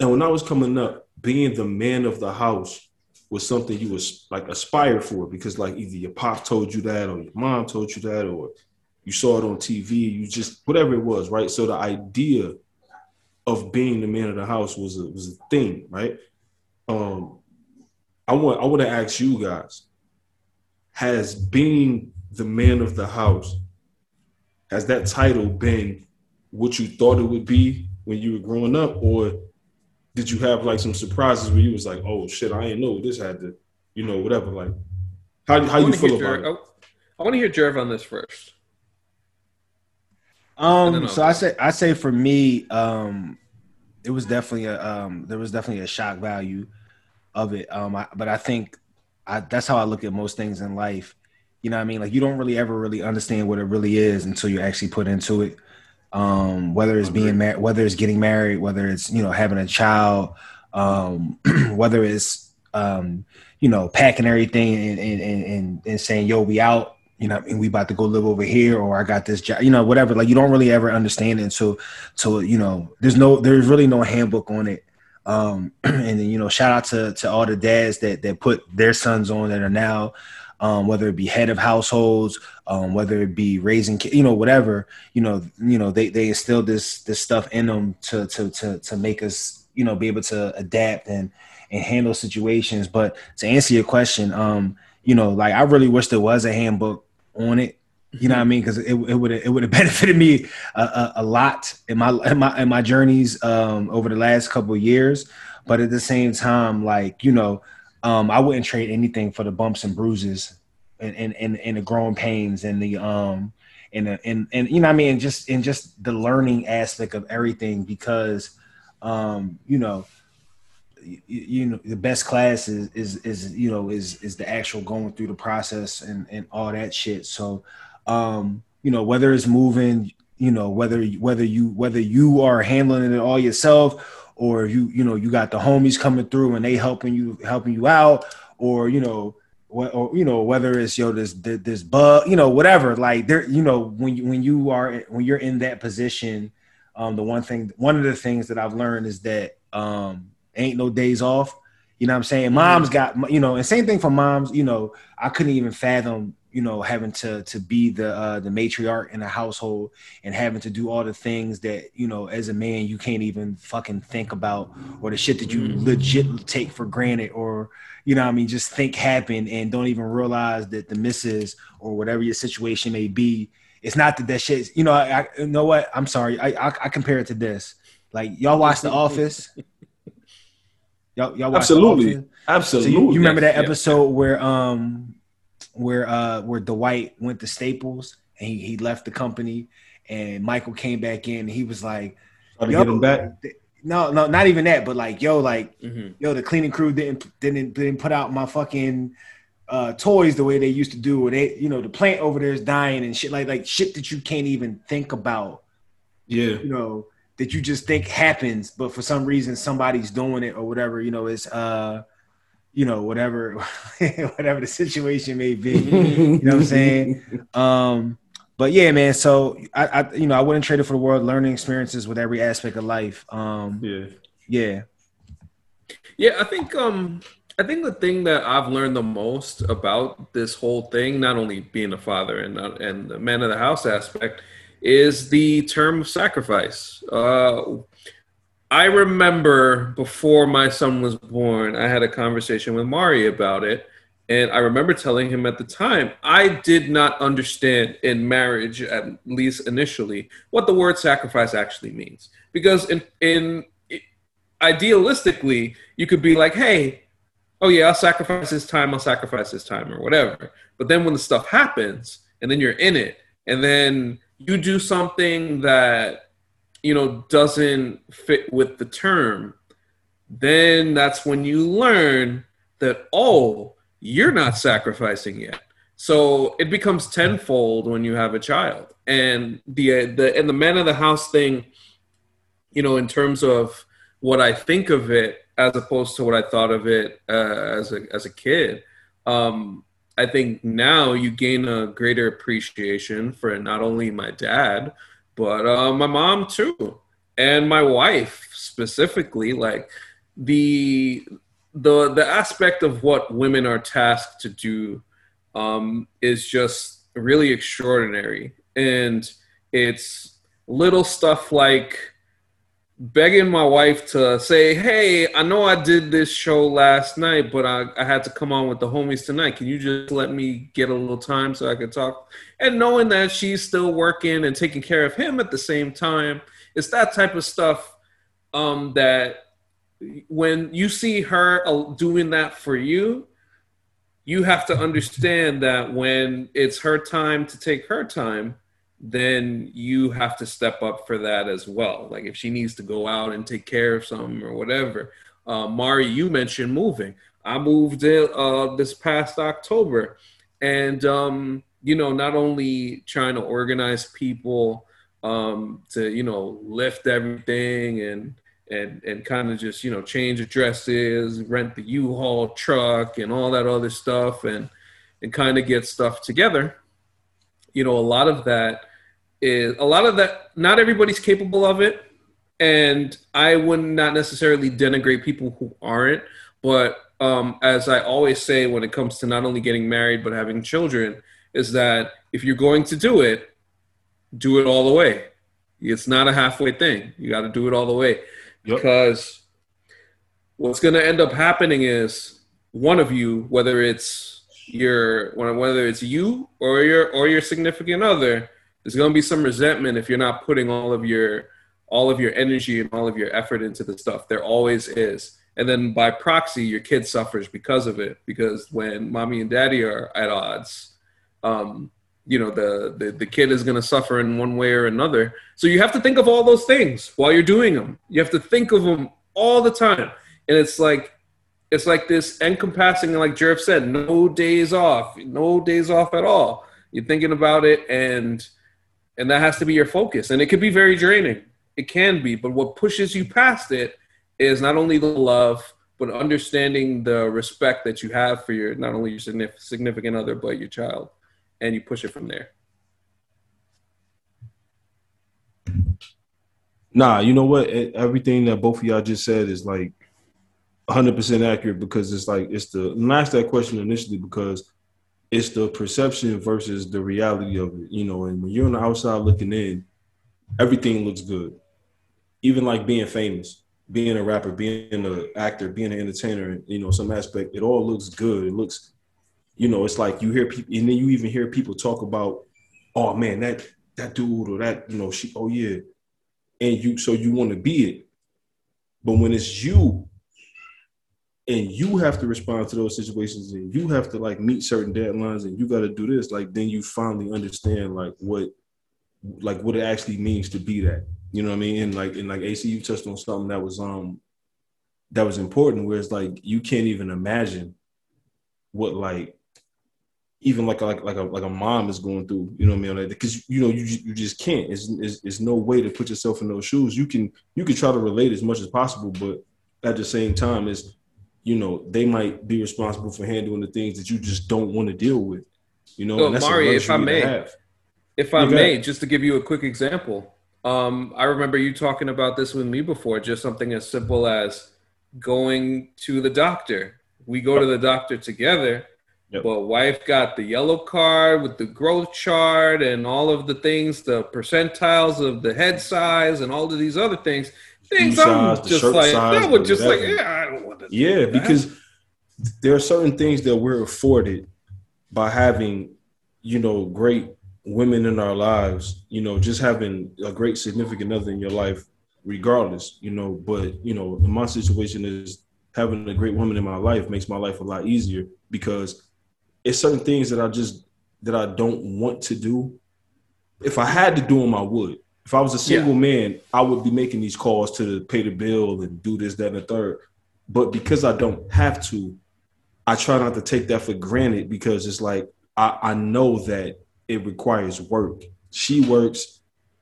And when I was coming up, being the man of the house was something you was like aspired for because like either your pop told you that or your mom told you that or you saw it on TV, you just, whatever it was, right? So the idea of being the man of the house was a thing, right? I want to ask you guys, has being the man of the house, has that title been what you thought it would be when you were growing up? Or did you have like some surprises where you was like, oh shit, I didn't know this had to, you know, whatever. Like, how you feel about it? I want to hear Jerv on this first. I say for me, it was definitely a shock value of it. But I think that's how I look at most things in life. You know what I mean? Like you don't really ever really understand what it really is until you're actually put into it. Whether it's being married, whether it's getting married, whether it's, you know, having a child, whether it's, you know, packing everything and saying, yo, we out, you know what I mean? We about to go live over here, or I got this job, you know, whatever. Like you don't really ever understand it until, you know, there's really no handbook on it. And then, you know, shout out to all the dads that put their sons on that are now, whether it be head of households, whether it be raising kids, you know, whatever, you know, they instill this stuff in them to make us, you know, be able to adapt and handle situations. But to answer your question, you know, like I really wish there was a handbook on it. You know what I mean? Because it would have benefited me a lot in my journeys over the last couple of years. But at the same time, like, you know, I wouldn't trade anything for the bumps and bruises and the growing pains and the and you know what I mean, and just the learning aspect of everything, because you know, you know, the best class is you know is the actual going through the process and all that shit. So you know, whether it's moving, you know, whether you are handling it all yourself, or you know, you got the homies coming through and they helping you out, or you know, or you know, whether it's, yo, this bug, you know, whatever. Like there, you know, when you're in that position, one of the things that I've learned is that ain't no days off. You know what I'm saying? Moms got, you know, and same thing for moms. You know, I couldn't even fathom, you know, having to be the matriarch in the household and having to do all the things that, you know, as a man, you can't even fucking think about, or the shit that you legit take for granted, or, you know what I mean, just think happen and don't even realize that the missus or whatever your situation may be, it's not that shit, you know, I you know what? I'm sorry. I compare it to this. Like, y'all watch The Office. Y'all watch Absolutely. The Office. Absolutely. So you remember that episode where Dwight went to Staples and he left the company, and Michael came back in and he was like, "Trying to get him back." No, not even that, but like, yo, like, yo, the cleaning crew didn't put out my fucking toys the way they used to do, where they, you know, the plant over there is dying and shit like shit that you can't even think about. Yeah. You know, that you just think happens, but for some reason somebody's doing it or whatever, you know, it's, you know, whatever, whatever the situation may be, you know what I'm saying? But yeah, man. So I, you know, I wouldn't trade it for the world. Learning experiences with every aspect of life. Yeah. I think the thing that I've learned the most about this whole thing, not only being a father and the man of the house aspect, is the term of sacrifice. I remember before my son was born, I had a conversation with Mari about it. And I remember telling him at the time, I did not understand in marriage, at least initially, what the word sacrifice actually means. Because in idealistically, you could be like, hey, oh yeah, I'll sacrifice this time or whatever. But then when the stuff happens and then you're in it and then you do something that, you know, doesn't fit with the term, then that's when you learn that, oh, you're not sacrificing yet. So it becomes tenfold when you have a child. And the man of the house thing, you know, in terms of what I think of it as opposed to what I thought of it as a kid, I think now you gain a greater appreciation for not only my dad, but my mom too, and my wife specifically. Like the aspect of what women are tasked to do is just really extraordinary. And it's little stuff like begging my wife to say, hey, I know I did this show last night, but I had to come on with the homies tonight. Can you just let me get a little time so I could talk? And knowing that she's still working and taking care of him at the same time, it's that type of stuff that when you see her doing that for you, you have to understand that when it's her time to take her time, then you have to step up for that as well. Like if she needs to go out and take care of something or whatever. Mari, you mentioned moving. I moved in, this past October, and you know, not only trying to organize people to, you know, lift everything and kind of just, you know, change addresses, rent the U-Haul truck and all that other stuff and kind of get stuff together. You know, a lot of that, not everybody's capable of it. And I would not necessarily denigrate people who aren't, but as I always say, when it comes to not only getting married, but having children, is that if you're going to do it all the way. It's not a halfway thing. You got to do it all the way. Because what's going to end up happening is one of you, whether it's you or your significant other, there's going to be some resentment if you're not putting all of your energy and all of your effort into the stuff. There always is. And then by proxy, your kid suffers because of it. Because when mommy and daddy are at odds, you know, the kid is going to suffer in one way or another. So you have to think of all those things while you're doing them. You have to think of them all the time. And it's like this encompassing, like Jerv said, no days off at all. You're thinking about it, and that has to be your focus. And it could be very draining. It can be. But what pushes you past it is not only the love, but understanding the respect that you have for your, not only your significant other, but your child. And you push it from there. Nah, you know what? Everything that both of y'all just said is like 100% accurate, because it's like, and I asked that question initially because it's the perception versus the reality of it, you know. And when you're on the outside looking in, everything looks good. Even like being famous, being a rapper, being an actor, being an entertainer, you know, some aspect, it all looks good. It looks, you know, it's like you hear people, and then you even hear people talk about, oh man, that dude or that, you know, she, oh yeah. And so you want to be it. But when it's you and you have to respond to those situations and you have to like meet certain deadlines and you got to do this, like then you finally understand like what it actually means to be that, you know what I mean? And like AC, you touched on something that was important, where it's like, you can't even imagine what like even like a mom is going through, you know what I mean? Like, because you know you just can't. It's no way to put yourself in those shoes. You can try to relate as much as possible, but at the same time, it's, you know, they might be responsible for handling the things that you just don't want to deal with. You know, and that's Mario, if I may, just to give you a quick example, I remember you talking about this with me before. Just something as simple as going to the doctor. We go to the doctor together. Yep. But wife got the yellow card with the growth chart and all of the things, the percentiles of the head size and all of these other things. I don't want to do that. Because there are certain things that we're afforded by having, you know, great women in our lives, you know, just having a great significant other in your life regardless, you know. But, you know, my situation is having a great woman in my life makes my life a lot easier because it's certain things that I don't want to do. If I had to do them, I would. If I was a single man, I would be making these calls to pay the bill and do this, that, and the third. But because I don't have to, I try not to take that for granted because it's like, I know that it requires work. She works,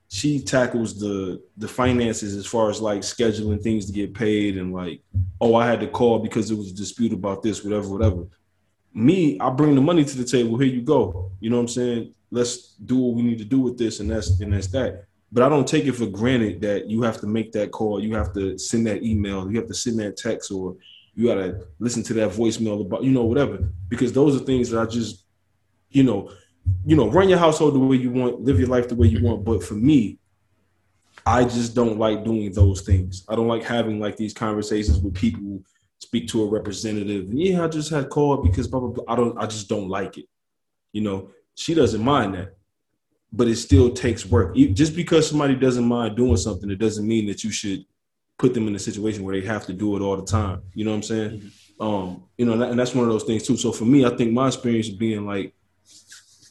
she tackles the finances as far as like scheduling things to get paid and like, oh, I had to call because there was a dispute about this, whatever. Me, I bring the money to the table. Here you go. You know what I'm saying? Let's do what we need to do with this, and that's that. But I don't take it for granted that you have to make that call. You have to send that email. You have to send that text, or you got to listen to that voicemail about, you know, whatever. Because those are things that I just, you know, run your household the way you want, live your life the way you want. But for me, I just don't like doing those things. I don't like having like these conversations with people, speak to a representative. Yeah, I just had called because blah, blah, blah. I just don't like it. You know, she doesn't mind that, but it still takes work. Just because somebody doesn't mind doing something, it doesn't mean that you should put them in a situation where they have to do it all the time. You know what I'm saying? Mm-hmm. You know, and that's one of those things too. So for me, I think my experience being like,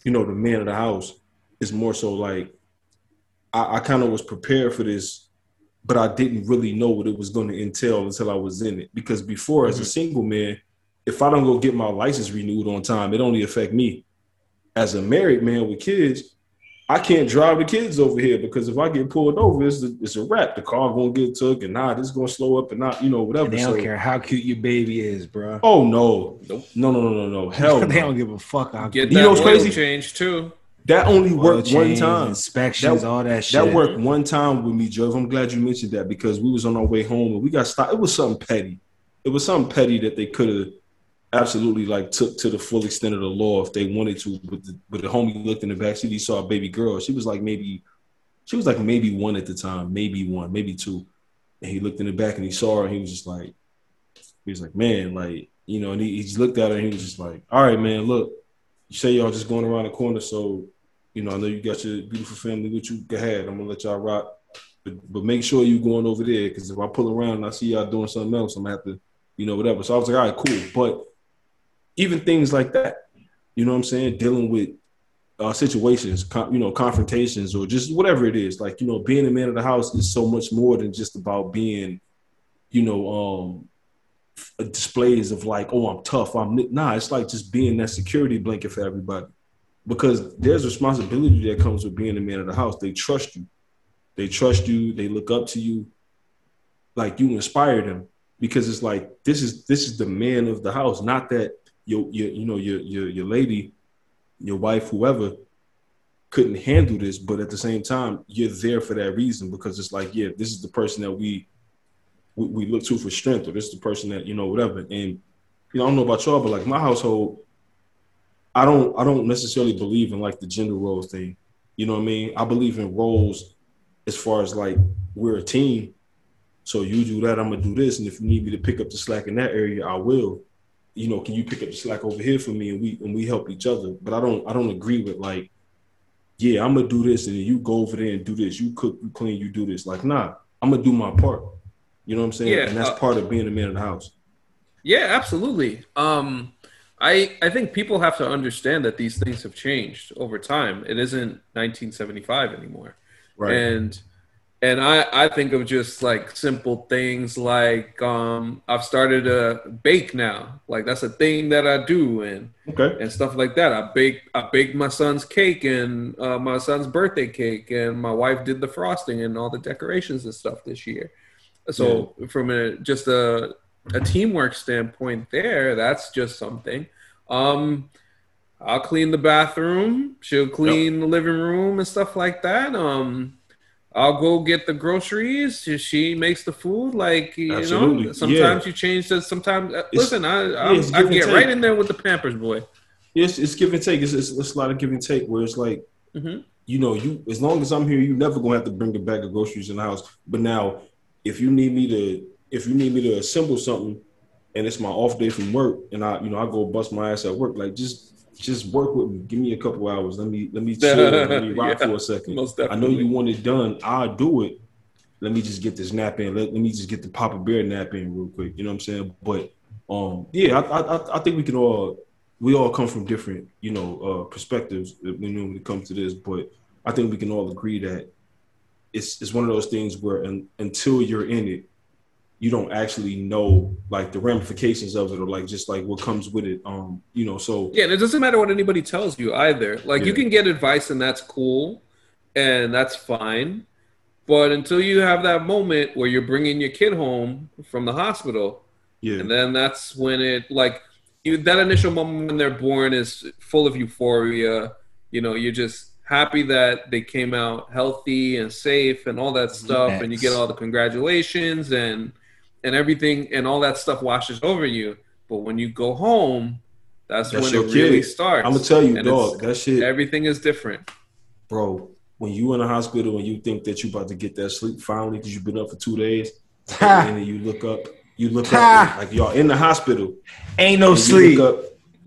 you know, the man of the house is more so like, I kind of was prepared for this, but I didn't really know what it was going to entail until I was in it. Because before, as a single man, if I don't go get my license renewed on time, it only affect me. As a married man with kids, I can't drive the kids over here because if I get pulled over, it's a wrap. The car gonna get took, and this is gonna slow up, and you know, whatever. And they don't care how cute your baby is, bro. Oh no, nope. No, hell, they don't give a fuck. Get that oil change too. That only worked one time. Inspections, all that shit. That worked one time with me, Joe. I'm glad you mentioned that because we was on our way home and we got stopped. It was something petty. It was something petty that they could have absolutely like took to the full extent of the law if they wanted to. But the homie looked in the backseat. He saw a baby girl. She was like maybe one at the time, maybe one, maybe two. And he looked in the back and he saw her. And he was like, man, like, you know. And he just looked at her and he was just like, all right, man, look, you say y'all just going around the corner, so. You know, I know you got your beautiful family with you. Go ahead. I'm going to let y'all rock. But make sure you going over there because if I pull around and I see y'all doing something else, I'm going to have to, you know, whatever. So I was like, all right, cool. But even things like that, you know what I'm saying, dealing with situations, confrontations or just whatever it is. Like, you know, being a man of the house is so much more than just about being, you know, displays of like, oh, I'm tough. It's like just being that security blanket for everybody. Because there's responsibility that comes with being the man of the house. They trust you. They look up to you. Like, you inspire them because it's like, this is the man of the house. Not that your lady, your wife, whoever couldn't handle this, but at the same time, you're there for that reason because it's like, yeah, this is the person that we look to for strength, or this is the person that, you know, whatever. And, you know, I don't know about y'all, but like my household, I don't necessarily believe in like the gender roles thing. You know what I mean? I believe in roles as far as like we're a team. So you do that, I'm gonna do this. And if you need me to pick up the slack in that area, I will. You know, can you pick up the slack over here for me and we help each other? But I don't agree with like, yeah, I'm gonna do this and then you go over there and do this. You cook, you clean, you do this. Like, nah, I'm gonna do my part. You know what I'm saying? Yeah, and that's part of being a man in the house. Yeah, absolutely. I think people have to understand that these things have changed over time. It isn't 1975 anymore. Right. And And I think of just like simple things like I've started a bake now. Like that's a thing that I do and stuff like that. I baked my son's cake and my son's birthday cake, and my wife did the frosting and all the decorations and stuff this year. So from a teamwork standpoint there, that's just something. I'll clean the bathroom. She'll clean the living room and stuff like that. I'll go get the groceries. She makes the food. Like, you know, sometimes you change that. Sometimes, listen, I get right in there with the Pampers boy. Yes, it's give and take. It's a lot of give and take where it's like, you know, you as long as I'm here, you never gonna have to bring a bag of groceries in the house. But now, if you need me to assemble something, and it's my off day from work, and I go bust my ass at work, like just work with me. Give me a couple hours. Let me chill. Let me rock for a second. I know you want it done. I'll do it. Let me just get this nap in. Let me just get the Papa Bear nap in real quick. You know what I'm saying? But I think we all come from different perspectives when it comes to this. But I think we can all agree that it's one of those things where until you're in it, you don't actually know like the ramifications of it or like just like what comes with it. So yeah, and it doesn't matter what anybody tells you either. Like you can get advice and that's cool and that's fine, but until you have that moment where you're bringing your kid home from the hospital, and then that's when it like that initial moment when they're born is full of euphoria. You know, you're just happy that they came out healthy and safe and all that stuff, and you get all the congratulations and everything, and all that stuff washes over you. But when you go home, that's when it really starts. I'm gonna tell you, dog, that shit. Everything is different, bro. When you in the hospital and you think that you about to get that sleep finally because you've been up for 2 days, and then you look up, like y'all in the hospital, ain't no sleep.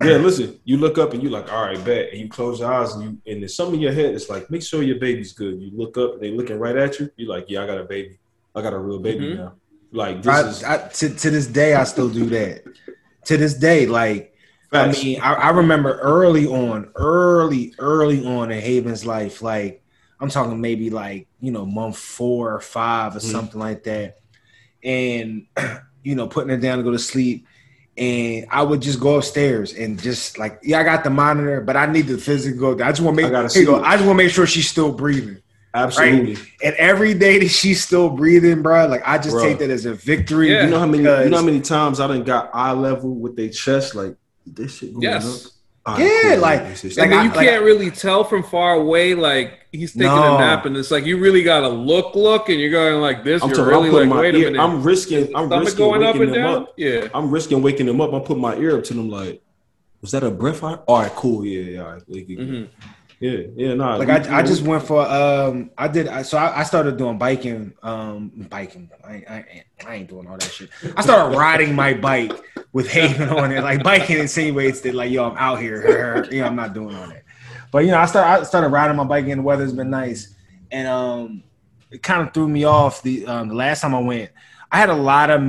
Yeah, listen, you look up and you like, all right, bet. And you close your eyes and there's something in your head. It's like, make sure your baby's good. You look up and they looking right at you. You're like, yeah, I got a baby. I got a real baby now. Like, to this day, I still do that. To this day, like, facts. I mean, I remember early on in Haven's life, like, I'm talking maybe like, month 4 or 5 or something like that. And, putting her down to go to sleep. And I would just go upstairs and just like, I got the monitor, but I need the physical. I just want to make sure she's still breathing. Absolutely. Right? And every day that she's still breathing, bro, like I just take that as a victory. Yeah. You know how many times I done got eye level with their chest, like this shit going up. Yeah, cool. You can't really tell from far away. Like he's taking a nap, and it's like you really gotta look, and you're going like this. I'm wait a minute. I'm risking waking them up. Yeah, I'm risking waking them up. I'm putting my ear up to them. Like, was that a breath? All right, cool. Yeah, all right. Nah. Like I just went for I started doing biking. I ain't doing all that shit. I started riding my bike with Haven on it. Like biking insinuates that like, yo, I'm out here. I'm not doing all that. But I started riding my bike and the weather's been nice. And it kind of threw me off the last time I went. I had a lot of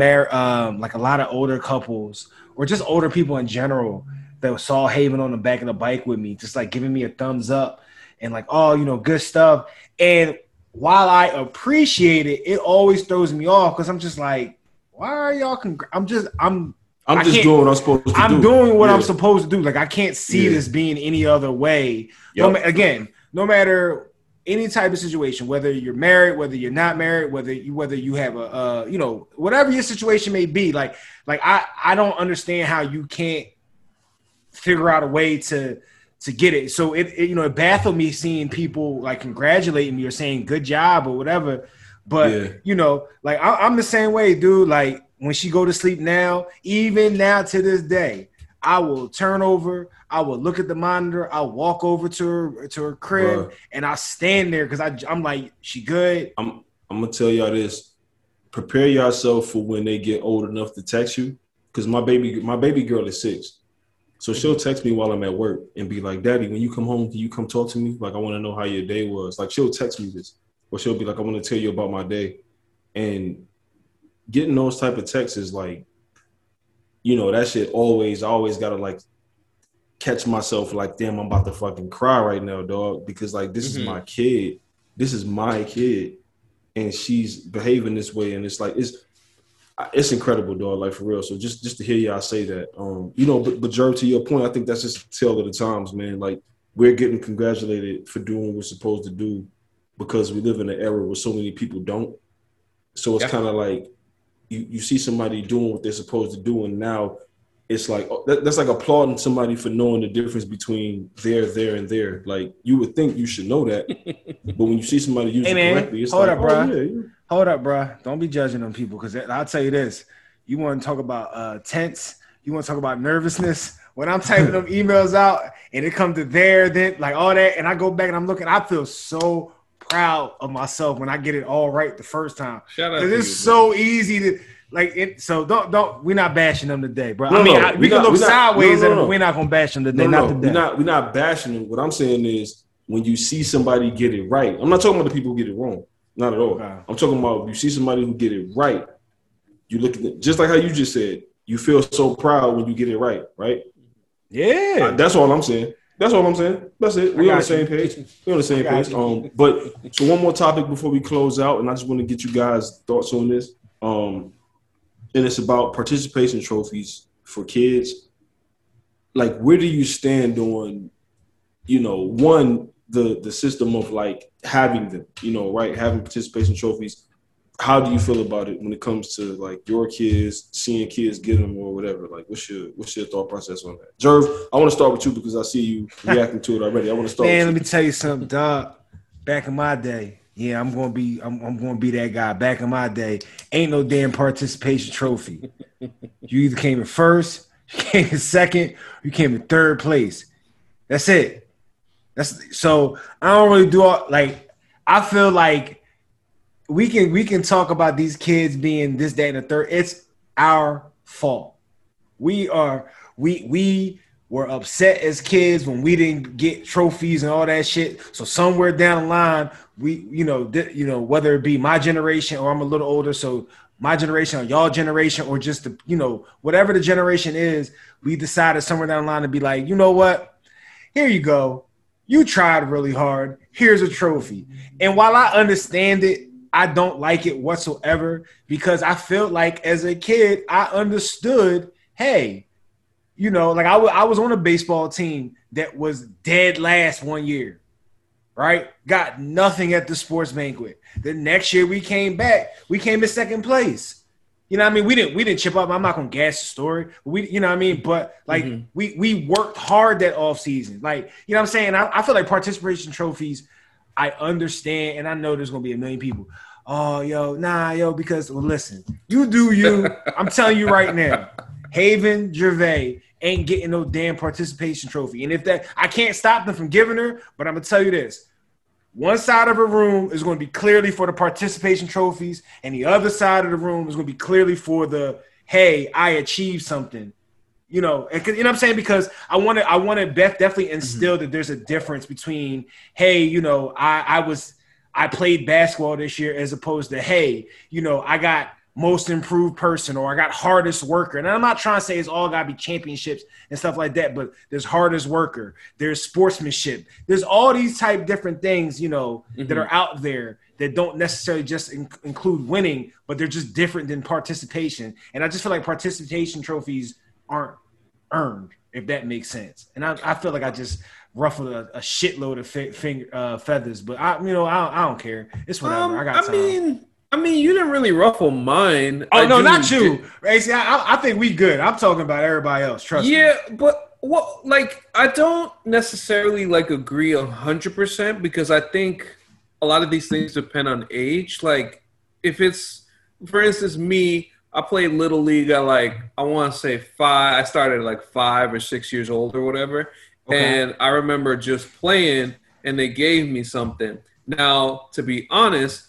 older couples or just older people in general that saw Haven on the back of the bike with me, just like giving me a thumbs up and like, oh, good stuff. And while I appreciate it, it always throws me off because I'm just like, why are y'all? I'm supposed to do. Like I can't see this being any other way. Yep. No matter any type of situation, whether you're married, whether you're not married, whether you have a whatever your situation may be, like I don't understand how you can't figure out a way to get it. So it baffled me seeing people like congratulating me or saying good job or whatever. But I'm the same way, dude. Like when she go to sleep now, even now to this day, I will turn over. I will look at the monitor. I'll walk over to her crib and I stand there because I'm like, she good. I'm gonna tell y'all this. Prepare yourself for when they get old enough to text you. Because my baby girl is 6. So she'll text me while I'm at work and be like, Daddy, when you come home, can you come talk to me? Like, I want to know how your day was. Like, she'll text me this. Or she'll be like, I want to tell you about my day. And getting those type of texts is like, that shit I always got to, like, catch myself like, damn, I'm about to fucking cry right now, dog. Because, like, this is my kid. and she's behaving this way, and it's like it's incredible, dog. Like, for real. So just to hear y'all say that, you know, but Jerv, to your point, I think that's just the tale of the times, man. Like, we're getting congratulated for doing what we're supposed to do because we live in an era where so many people don't. So it's kind of like you see somebody doing what they're supposed to do, and now it's like that's like applauding somebody for knowing the difference between there, and there. Like, you would think you should know that, but when you see somebody use it correctly, it's like, hold up, bro. Don't be judging them people, because I'll tell you this. You want to talk about tense. You want to talk about nervousness. When I'm typing them emails out and it comes to there, then, like, all that, and I go back and I'm looking, I feel so proud of myself when I get it all right the first time. Shout out to you, it's so easy to – like it, so don't. We're not bashing them today, bro. No, I mean, we can look sideways, and we're not gonna bash them today. We're not bashing them. What I'm saying is, when you see somebody get it right, I'm not talking about the people who get it wrong. Not at all. Okay. I'm talking about you see somebody who get it right. You look at it, just like how you just said. You feel so proud when you get it right, right? Yeah. That's all I'm saying. That's all I'm saying. That's it. We're on the same page. But so one more topic before we close out, and I just want to get you guys' thoughts on this. And it's about participation trophies for kids. Like, where do you stand on, you know, one, the system of, like, having them, you know, right, having participation trophies? How do you feel about it when it comes to, like, your kids, seeing kids get them or whatever? Like, what's your thought process on that? Jerv, I want to start with you because I see you reacting to it already. I want to start with you. Man, let me tell you something, dog. Back in my day, yeah, I'm gonna be that guy. Back in my day, ain't no damn participation trophy. You either came in first, you came in second, you came in third place. That's it. So I don't really do all, like, I feel like we can talk about these kids being this, that, and the third. It's our fault. We were upset as kids when we didn't get trophies and all that shit. So somewhere down the line, you know, whether it be my generation or I'm a little older, so my generation or y'all generation or just the, you know, whatever the generation is, we decided somewhere down the line to be like, you know what? Here you go. You tried really hard. Here's a trophy. And while I understand it, I don't like it whatsoever, because I feel like as a kid, I understood, hey, you know, like I was on a baseball team that was dead last one year, right? Got nothing at the sports banquet. The next year we came back. We came in second place. You know what I mean? We didn't chip up. I'm not going to gas the story. You know what I mean? But, like, we worked hard that offseason. Like, you know what I'm saying? I feel like participation trophies, I understand, and I know there's going to be a million people. Oh, yo, nah, yo, because, well, listen, you do you. I'm telling you right now, Haven Gervais ain't getting no damn participation trophy. And if that, I can't stop them from giving her, but I'm going to tell you this. One side of the room is going to be clearly for the participation trophies, and the other side of the room is going to be clearly for the, hey, I achieved something. You know, and, you know what I'm saying? Because I wanted Beth definitely instilled that there's a difference between, hey, you know, I played basketball this year, as opposed to, hey, you know, I got most improved person, or I got hardest worker. And I'm not trying to say it's all got to be championships and stuff like that, but there's hardest worker, there's sportsmanship, there's all these type different things, you know, that are out there that don't necessarily just include winning, but they're just different than participation. And I just feel like participation trophies aren't earned, if that makes sense. And I feel like I just ruffled a shitload of feathers, but I don't care. It's whatever. I got time. I mean, you didn't really ruffle mine. Oh, no, not you. See, I think we good. I'm talking about everybody else. Trust me. Yeah, but, well, like, I don't necessarily, like, agree 100% because I think a lot of these things depend on age. Like, if it's, for instance, me, I played Little League at, like, I want to say 5. I started at, like, 5 or 6 years old or whatever. Okay. And I remember just playing, and they gave me something. Now, to be honest,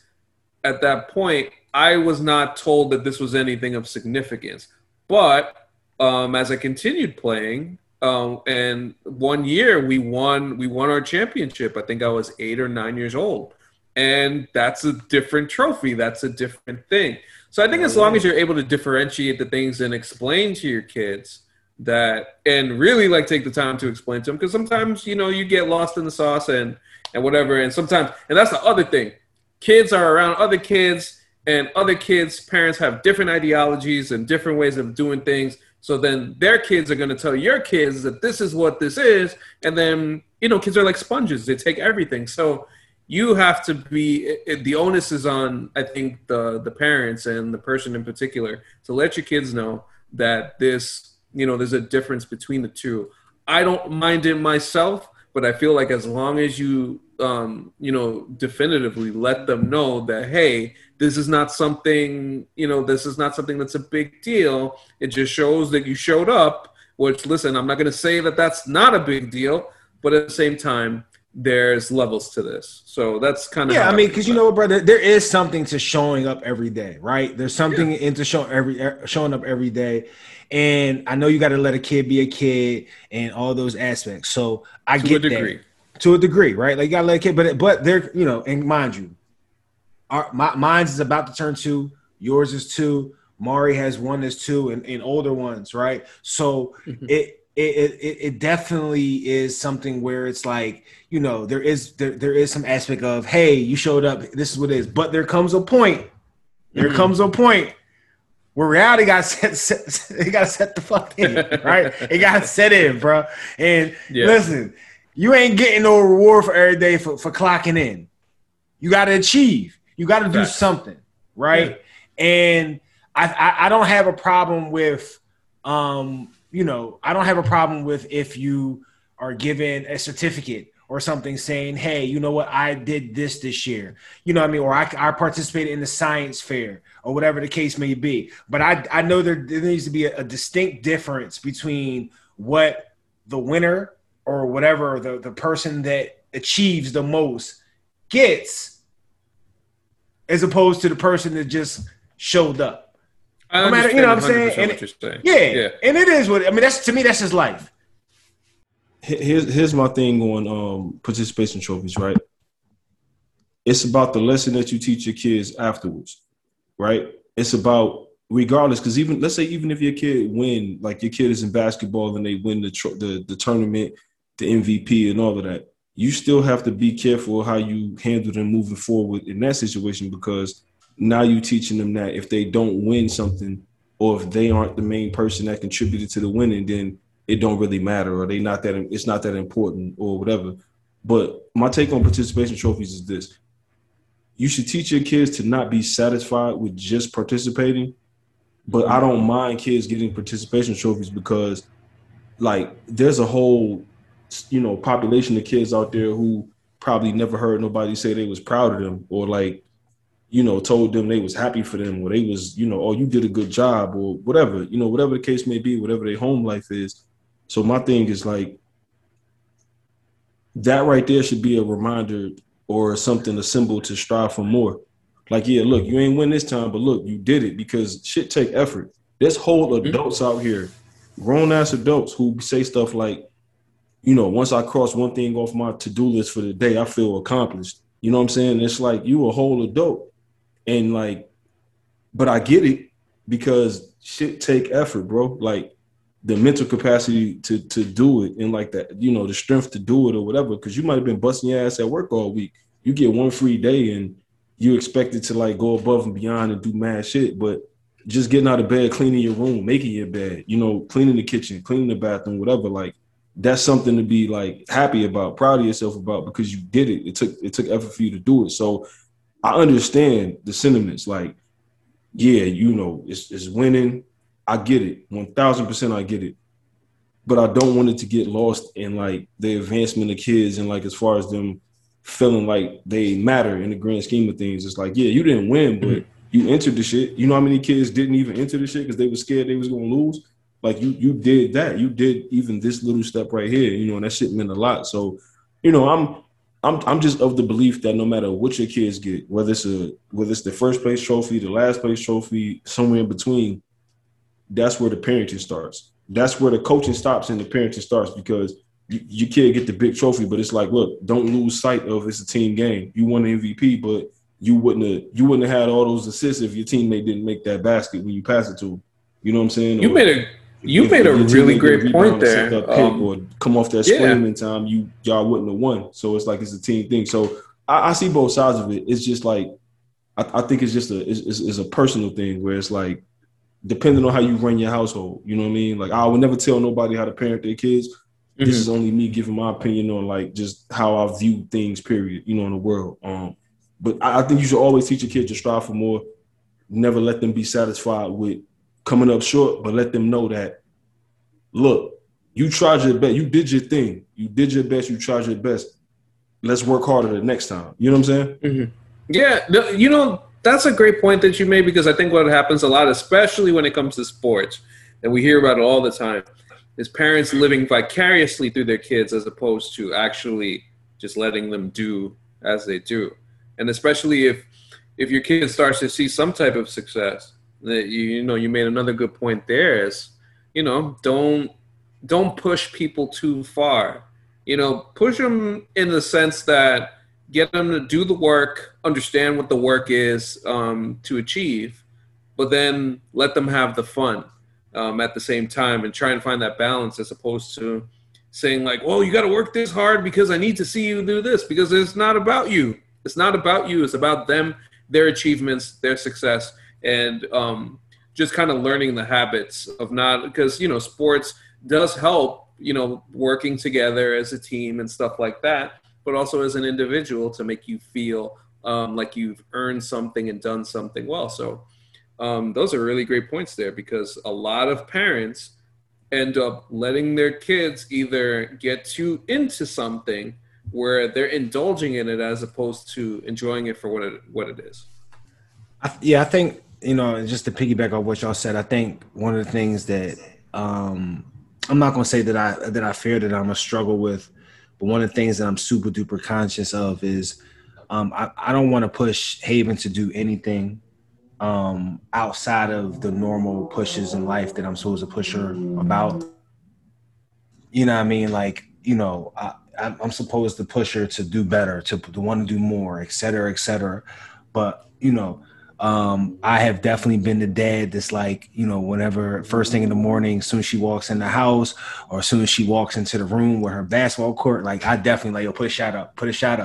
at that point, I was not told that this was anything of significance. But as I continued playing, and one year we won our championship. I think I was 8 or 9 years old. And that's a different trophy. That's a different thing. So I think as long as you're able to differentiate the things and explain to your kids that, and really, like, take the time to explain to them, because sometimes, you know, you get lost in the sauce and whatever. And sometimes, and that's the other thing. kids are around other kids, and other kids' parents have different ideologies and different ways of doing things. So then their kids are going to tell your kids that this is what this is. And then, you know, kids are like sponges. They take everything. So you have to be, the onus is on, I think, the parents and the person in particular to let your kids know that this, you know, there's a difference between the two. I don't mind it myself, but I feel like as long as you, you know, definitively let them know that, hey, this is not something, you know, this is not something that's a big deal. It just shows that you showed up, which, listen, I'm not going to say that that's not a big deal, but at the same time, there's levels to this. So that's kind of, yeah, I mean, because you know what, brother, there is something to showing up every day, right? There's something into showing up every day. And I know you got to let a kid be a kid and all those aspects. So I get that. To a degree, right? Like, you gotta let a kid, but they're, you know, and mind you, mine's is about to turn 2, yours is 2, Mari has 1 is 2, and older ones, right? So it definitely is something where it's like, you know, there is some aspect of, hey, you showed up, this is what it is. But there comes a point, where reality got set the fuck in, right? It got set in, bro. And listen. You ain't getting no reward for every day for clocking in. You got to achieve. You got to do something, right? Yeah. And I don't have a problem with, you know, I don't have a problem with if you are given a certificate or something saying, hey, you know what, I did this year. You know what I mean? Or I participated in the science fair or whatever the case may be. But I know there needs to be a distinct difference between what the winner or whatever the person that achieves the most gets, as opposed to the person that just showed up. No matter, you know what I'm saying? And what you're saying. Yeah, and it is what I mean. That's, to me, that's his life. Here's my thing on participation trophies, right? It's about the lesson that you teach your kids afterwards, right? It's about, regardless, because let's say if your kid win, like your kid is in basketball and they win the tournament, the MVP and all of that, you still have to be careful how you handle them moving forward in that situation, because now you're teaching them that if they don't win something, or if they aren't the main person that contributed to the winning, then it don't really matter, or it's not that important or whatever. But my take on participation trophies is this: you should teach your kids to not be satisfied with just participating. But I don't mind kids getting participation trophies, because, like, there's a whole, you know, population of kids out there who probably never heard nobody say they was proud of them, or, like, you know, told them they was happy for them, or they was, you know, oh, you did a good job, or whatever, you know, whatever the case may be, whatever their home life is. So my thing is, like, that right there should be a reminder or something, a symbol to strive for more. Like, yeah, look, you ain't win this time, but look, you did it, because shit take effort. There's whole adults out here, grown-ass adults, who say stuff like, you know, once I cross one thing off my to-do list for the day, I feel accomplished. You know what I'm saying? It's like, you a whole adult. And, like, but I get it, because shit take effort, bro. Like, the mental capacity to do it, and, like, that, you know, the strength to do it or whatever, because you might have been busting your ass at work all week. You get one free day and you expected to, like, go above and beyond and do mad shit, but just getting out of bed, cleaning your room, making your bed, you know, cleaning the kitchen, cleaning the bathroom, whatever, like, that's something to be, like, happy about, proud of yourself about, because you did it. It took effort for you to do it. So I understand the sentiments, like, yeah, you know, it's winning. I get it. 1,000% I get it. But I don't want it to get lost in, like, the advancement of kids and, like, as far as them feeling like they matter in the grand scheme of things. It's like, yeah, you didn't win, but you entered the shit. You know how many kids didn't even enter the shit because they were scared they was going to lose? Like, you did that. You did even this little step right here, you know, and that shit meant a lot. So, you know, I'm just of the belief that no matter what your kids get, whether it's the first place trophy, the last place trophy, somewhere in between, that's where the parenting starts. That's where the coaching stops and the parenting starts, because your kid get the big trophy, but it's like, look, don't lose sight of it's a team game. You won the MVP, but you wouldn't have had all those assists if your teammate didn't make that basket when you pass it to him. You know what I'm saying? You made a really great point there. Pick or come off that screaming time, y'all wouldn't have won. So it's like it's a team thing. So I see both sides of it. It's just like, I think it's just it's a personal thing where it's like, depending on how you run your household, you know what I mean? Like, I would never tell nobody how to parent their kids. Mm-hmm. This is only me giving my opinion on like just how I view things, period, you know, in the world. But I think you should always teach your kids to strive for more. Never let them be satisfied with coming up short, but let them know that, look, you tried your best. You did your thing. You did your best. You tried your best. Let's work harder the next time. You know what I'm saying? Mm-hmm. Yeah, you know, that's a great point that you made, because I think what happens a lot, especially when it comes to sports, and we hear about it all the time, is parents living vicariously through their kids as opposed to actually just letting them do as they do. And especially if your kid starts to see some type of success, that you know, you made another good point there is, you know, don't push people too far. You know, push them in the sense that get them to do the work, understand what the work is to achieve, but then let them have the fun at the same time, and try and find that balance, as opposed to saying like, oh, you got to work this hard because I need to see you do this, because it's not about you. It's not about you. It's about them, their achievements, their success, and just kind of learning the habits of not, because, you know, sports does help, you know, working together as a team and stuff like that, but also as an individual to make you feel like you've earned something and done something well. So those are really great points there, because a lot of parents end up letting their kids either get too into something where they're indulging in it as opposed to enjoying it for what it is. I think, you know, just to piggyback on what y'all said, I think one of the things that I'm not going to say that I fear that I'm going to struggle with, but one of the things that I'm super duper conscious of is I don't want to push Haven to do anything outside of the normal pushes in life that I'm supposed to push her about. You know what I mean? Like, you know, I'm supposed to push her to do better, to want to do more, et cetera, et cetera. But, you know, I have definitely been the dad that's like, you know, whenever first thing in the morning, as soon as she walks in the house or as soon as she walks into the room with her basketball court, like I definitely like, yo, put a shot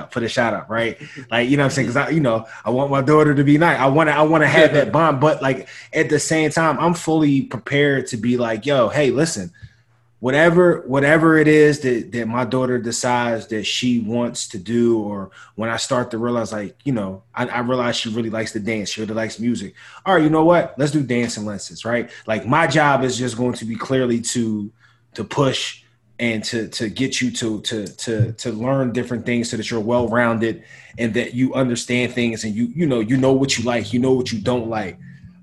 up. Right. Like, you know what I'm saying? 'Cause I want my daughter to be nice. I want to have that bond, but like at the same time, I'm fully prepared to be like, yo, hey, listen, whatever it is that my daughter decides that she wants to do, or when I start to realize, like, you know, I realize she really likes to dance. She really likes music. All right, you know what? Let's do dancing lessons, right? Like my job is just going to be clearly to push and to get you to learn different things so that you're well-rounded and that you understand things and you know what you like, you know what you don't like.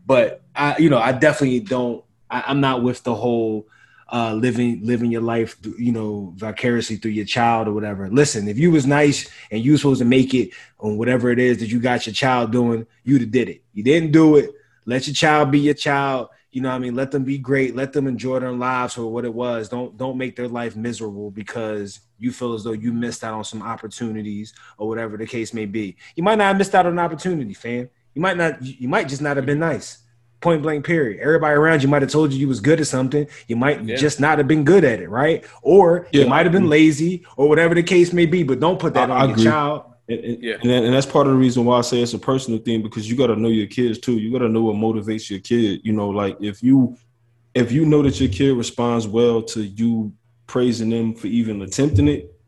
But I definitely don't. I'm not with the whole living your life, you know, vicariously through your child or whatever. Listen, if you was nice and you was supposed to make it on whatever it is that you got your child doing, you'd have did it. You didn't do it. Let your child be your child. You know what I mean? Let them be great. Let them enjoy their lives for what it was. Don't make their life miserable because you feel as though you missed out on some opportunities or whatever the case may be. You might not have missed out on an opportunity, fam. You might just not have been nice. Point blank, period. Everybody around you might have told you was good at something. You might just not have been good at it, right? Or you might have been lazy or whatever the case may be, but don't put that on your child. And that's part of the reason why I say it's a personal thing, because you got to know your kids too. You got to know what motivates your kid. You know, like if you know that your kid responds well to you praising them for even attempting it,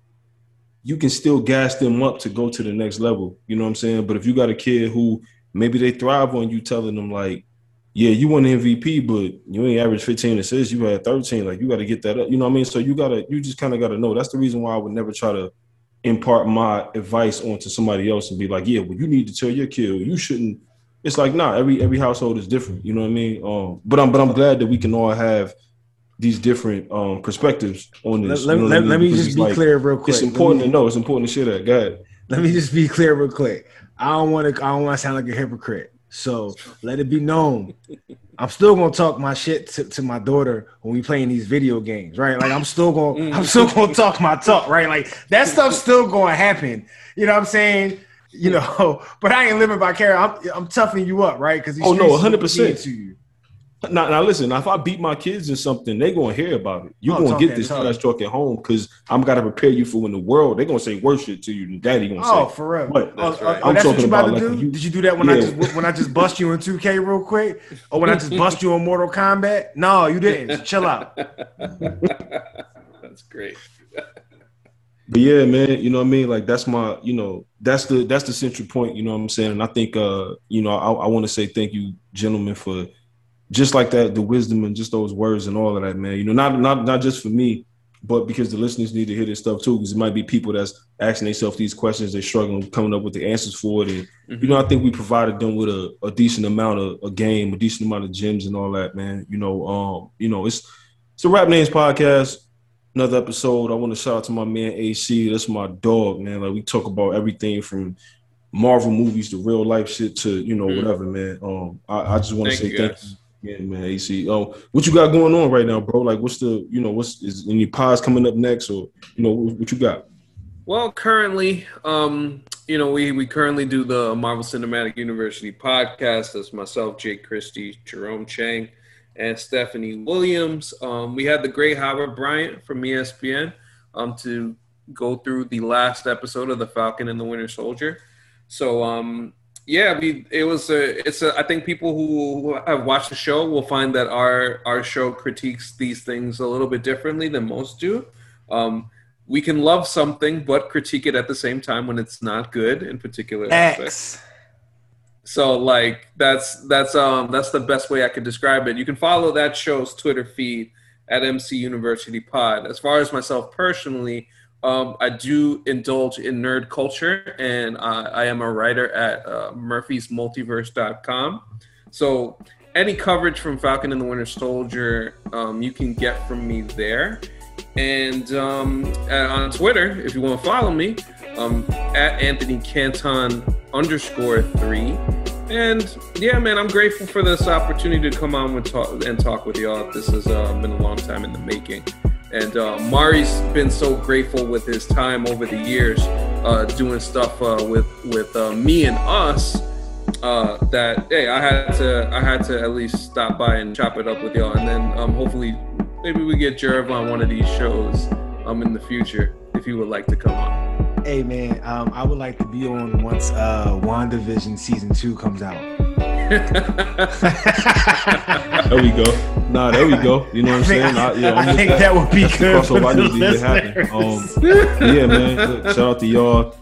you can still gas them up to go to the next level. You know what I'm saying? But if you got a kid who maybe they thrive on you telling them like, yeah, you won the MVP, but you ain't average 15 assists. You had 13. Like, you got to get that up. You know what I mean? So you just kind of got to know. That's the reason why I would never try to impart my advice onto somebody else and be like, yeah, well, you need to tell your kid, you shouldn't. It's like, nah, every household is different. You know what I mean? But I'm glad that we can all have these different perspectives on this. Let me just be clear real quick. It's important to share that. Go ahead. Let me just be clear real quick. I don't want to sound like a hypocrite. So let it be known, I'm still gonna talk my shit to my daughter when we playing these video games, right? Like I'm still gonna talk my talk, right? Like that stuff's still gonna happen. You know what I'm saying? You know, but I ain't living by care. I'm toughening you up, right? Because 100% to you. Now listen, if I beat my kids in something, they're going to hear about it. You're going to get this trash talk at home because I'm got to prepare you for when the world, they're going to say worse shit to you than daddy going to say. Oh, for real. But that's right. I'm that's talking what you about to like, do? Did you do that when, yeah. when I just bust you in 2K real quick? Or when I just bust you in Mortal Kombat? No, you didn't. Chill out. That's great. But yeah, man, you know what I mean? Like that's my, you know, that's the central point, you know what I'm saying? And I think, you know, I want to say thank you, gentlemen, for just like that, the wisdom and just those words and all of that, man. You know, not just for me, but because the listeners need to hear this stuff too, because it might be people that's asking themselves these questions, they're struggling with coming up with the answers for it. And, you know, I think we provided them with a decent amount of a game, a decent amount of gems and all that, man. You know, it's a Rap Names podcast. Another episode. I want to shout out to my man AC. That's my dog, man. Like we talk about everything from Marvel movies to real life shit to you know whatever, man. I just want to say thank you again, man. AC. What you got going on right now, bro? Like, what's the you know what's is any pods coming up next or you know what you got? Well, currently, you know we currently do the Marvel Cinematic University podcast. That's myself, Jake Christie, Jerome Chang, and Stephanie Williams. We had the great Howard Bryant from ESPN to go through the last episode of The Falcon and the Winter Soldier. So yeah, I think people who have watched the show will find that our show critiques these things a little bit differently than most do. We can love something, but critique it at the same time when it's not good in particular aspects. So like that's the best way I could describe it. You can follow that show's Twitter feed at MC University Pod. As far as myself personally, I do indulge in nerd culture, and I am a writer at murphysmultiverse.com. So any coverage from Falcon and the Winter Soldier you can get from me there. And on Twitter, if you want to follow me, at Anthony Canton _3. And yeah, man, I'm grateful for this opportunity to come on with talk with y'all. This has been a long time in the making. And Mari's been so grateful with his time over the years doing stuff with me and us that, hey, I had to at least stop by and chop it up with y'all. And then hopefully maybe we get Jerv on one of these shows in the future if he would like to come on. Hey man, I would like to be on once WandaVision season 2 comes out. There we go. Nah, there we go. You know what I'm saying? I think that would be good. Also, I need to happen. Yeah, man. Look, shout out to y'all.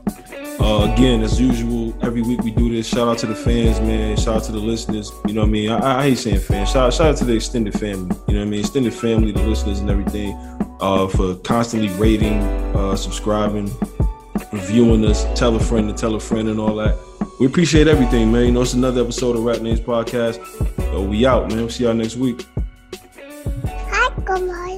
Again, as usual, every week we do this. Shout out to the fans, man. Shout out to the listeners. You know what I mean? I hate saying fans. Shout out to the extended family. You know what I mean? Extended family, the listeners, and everything for constantly rating, subscribing, reviewing us, tell a friend and all that. We appreciate everything, man. You know, it's another episode of Rap Names Podcast. So we out, man. We'll see y'all next week. Hi,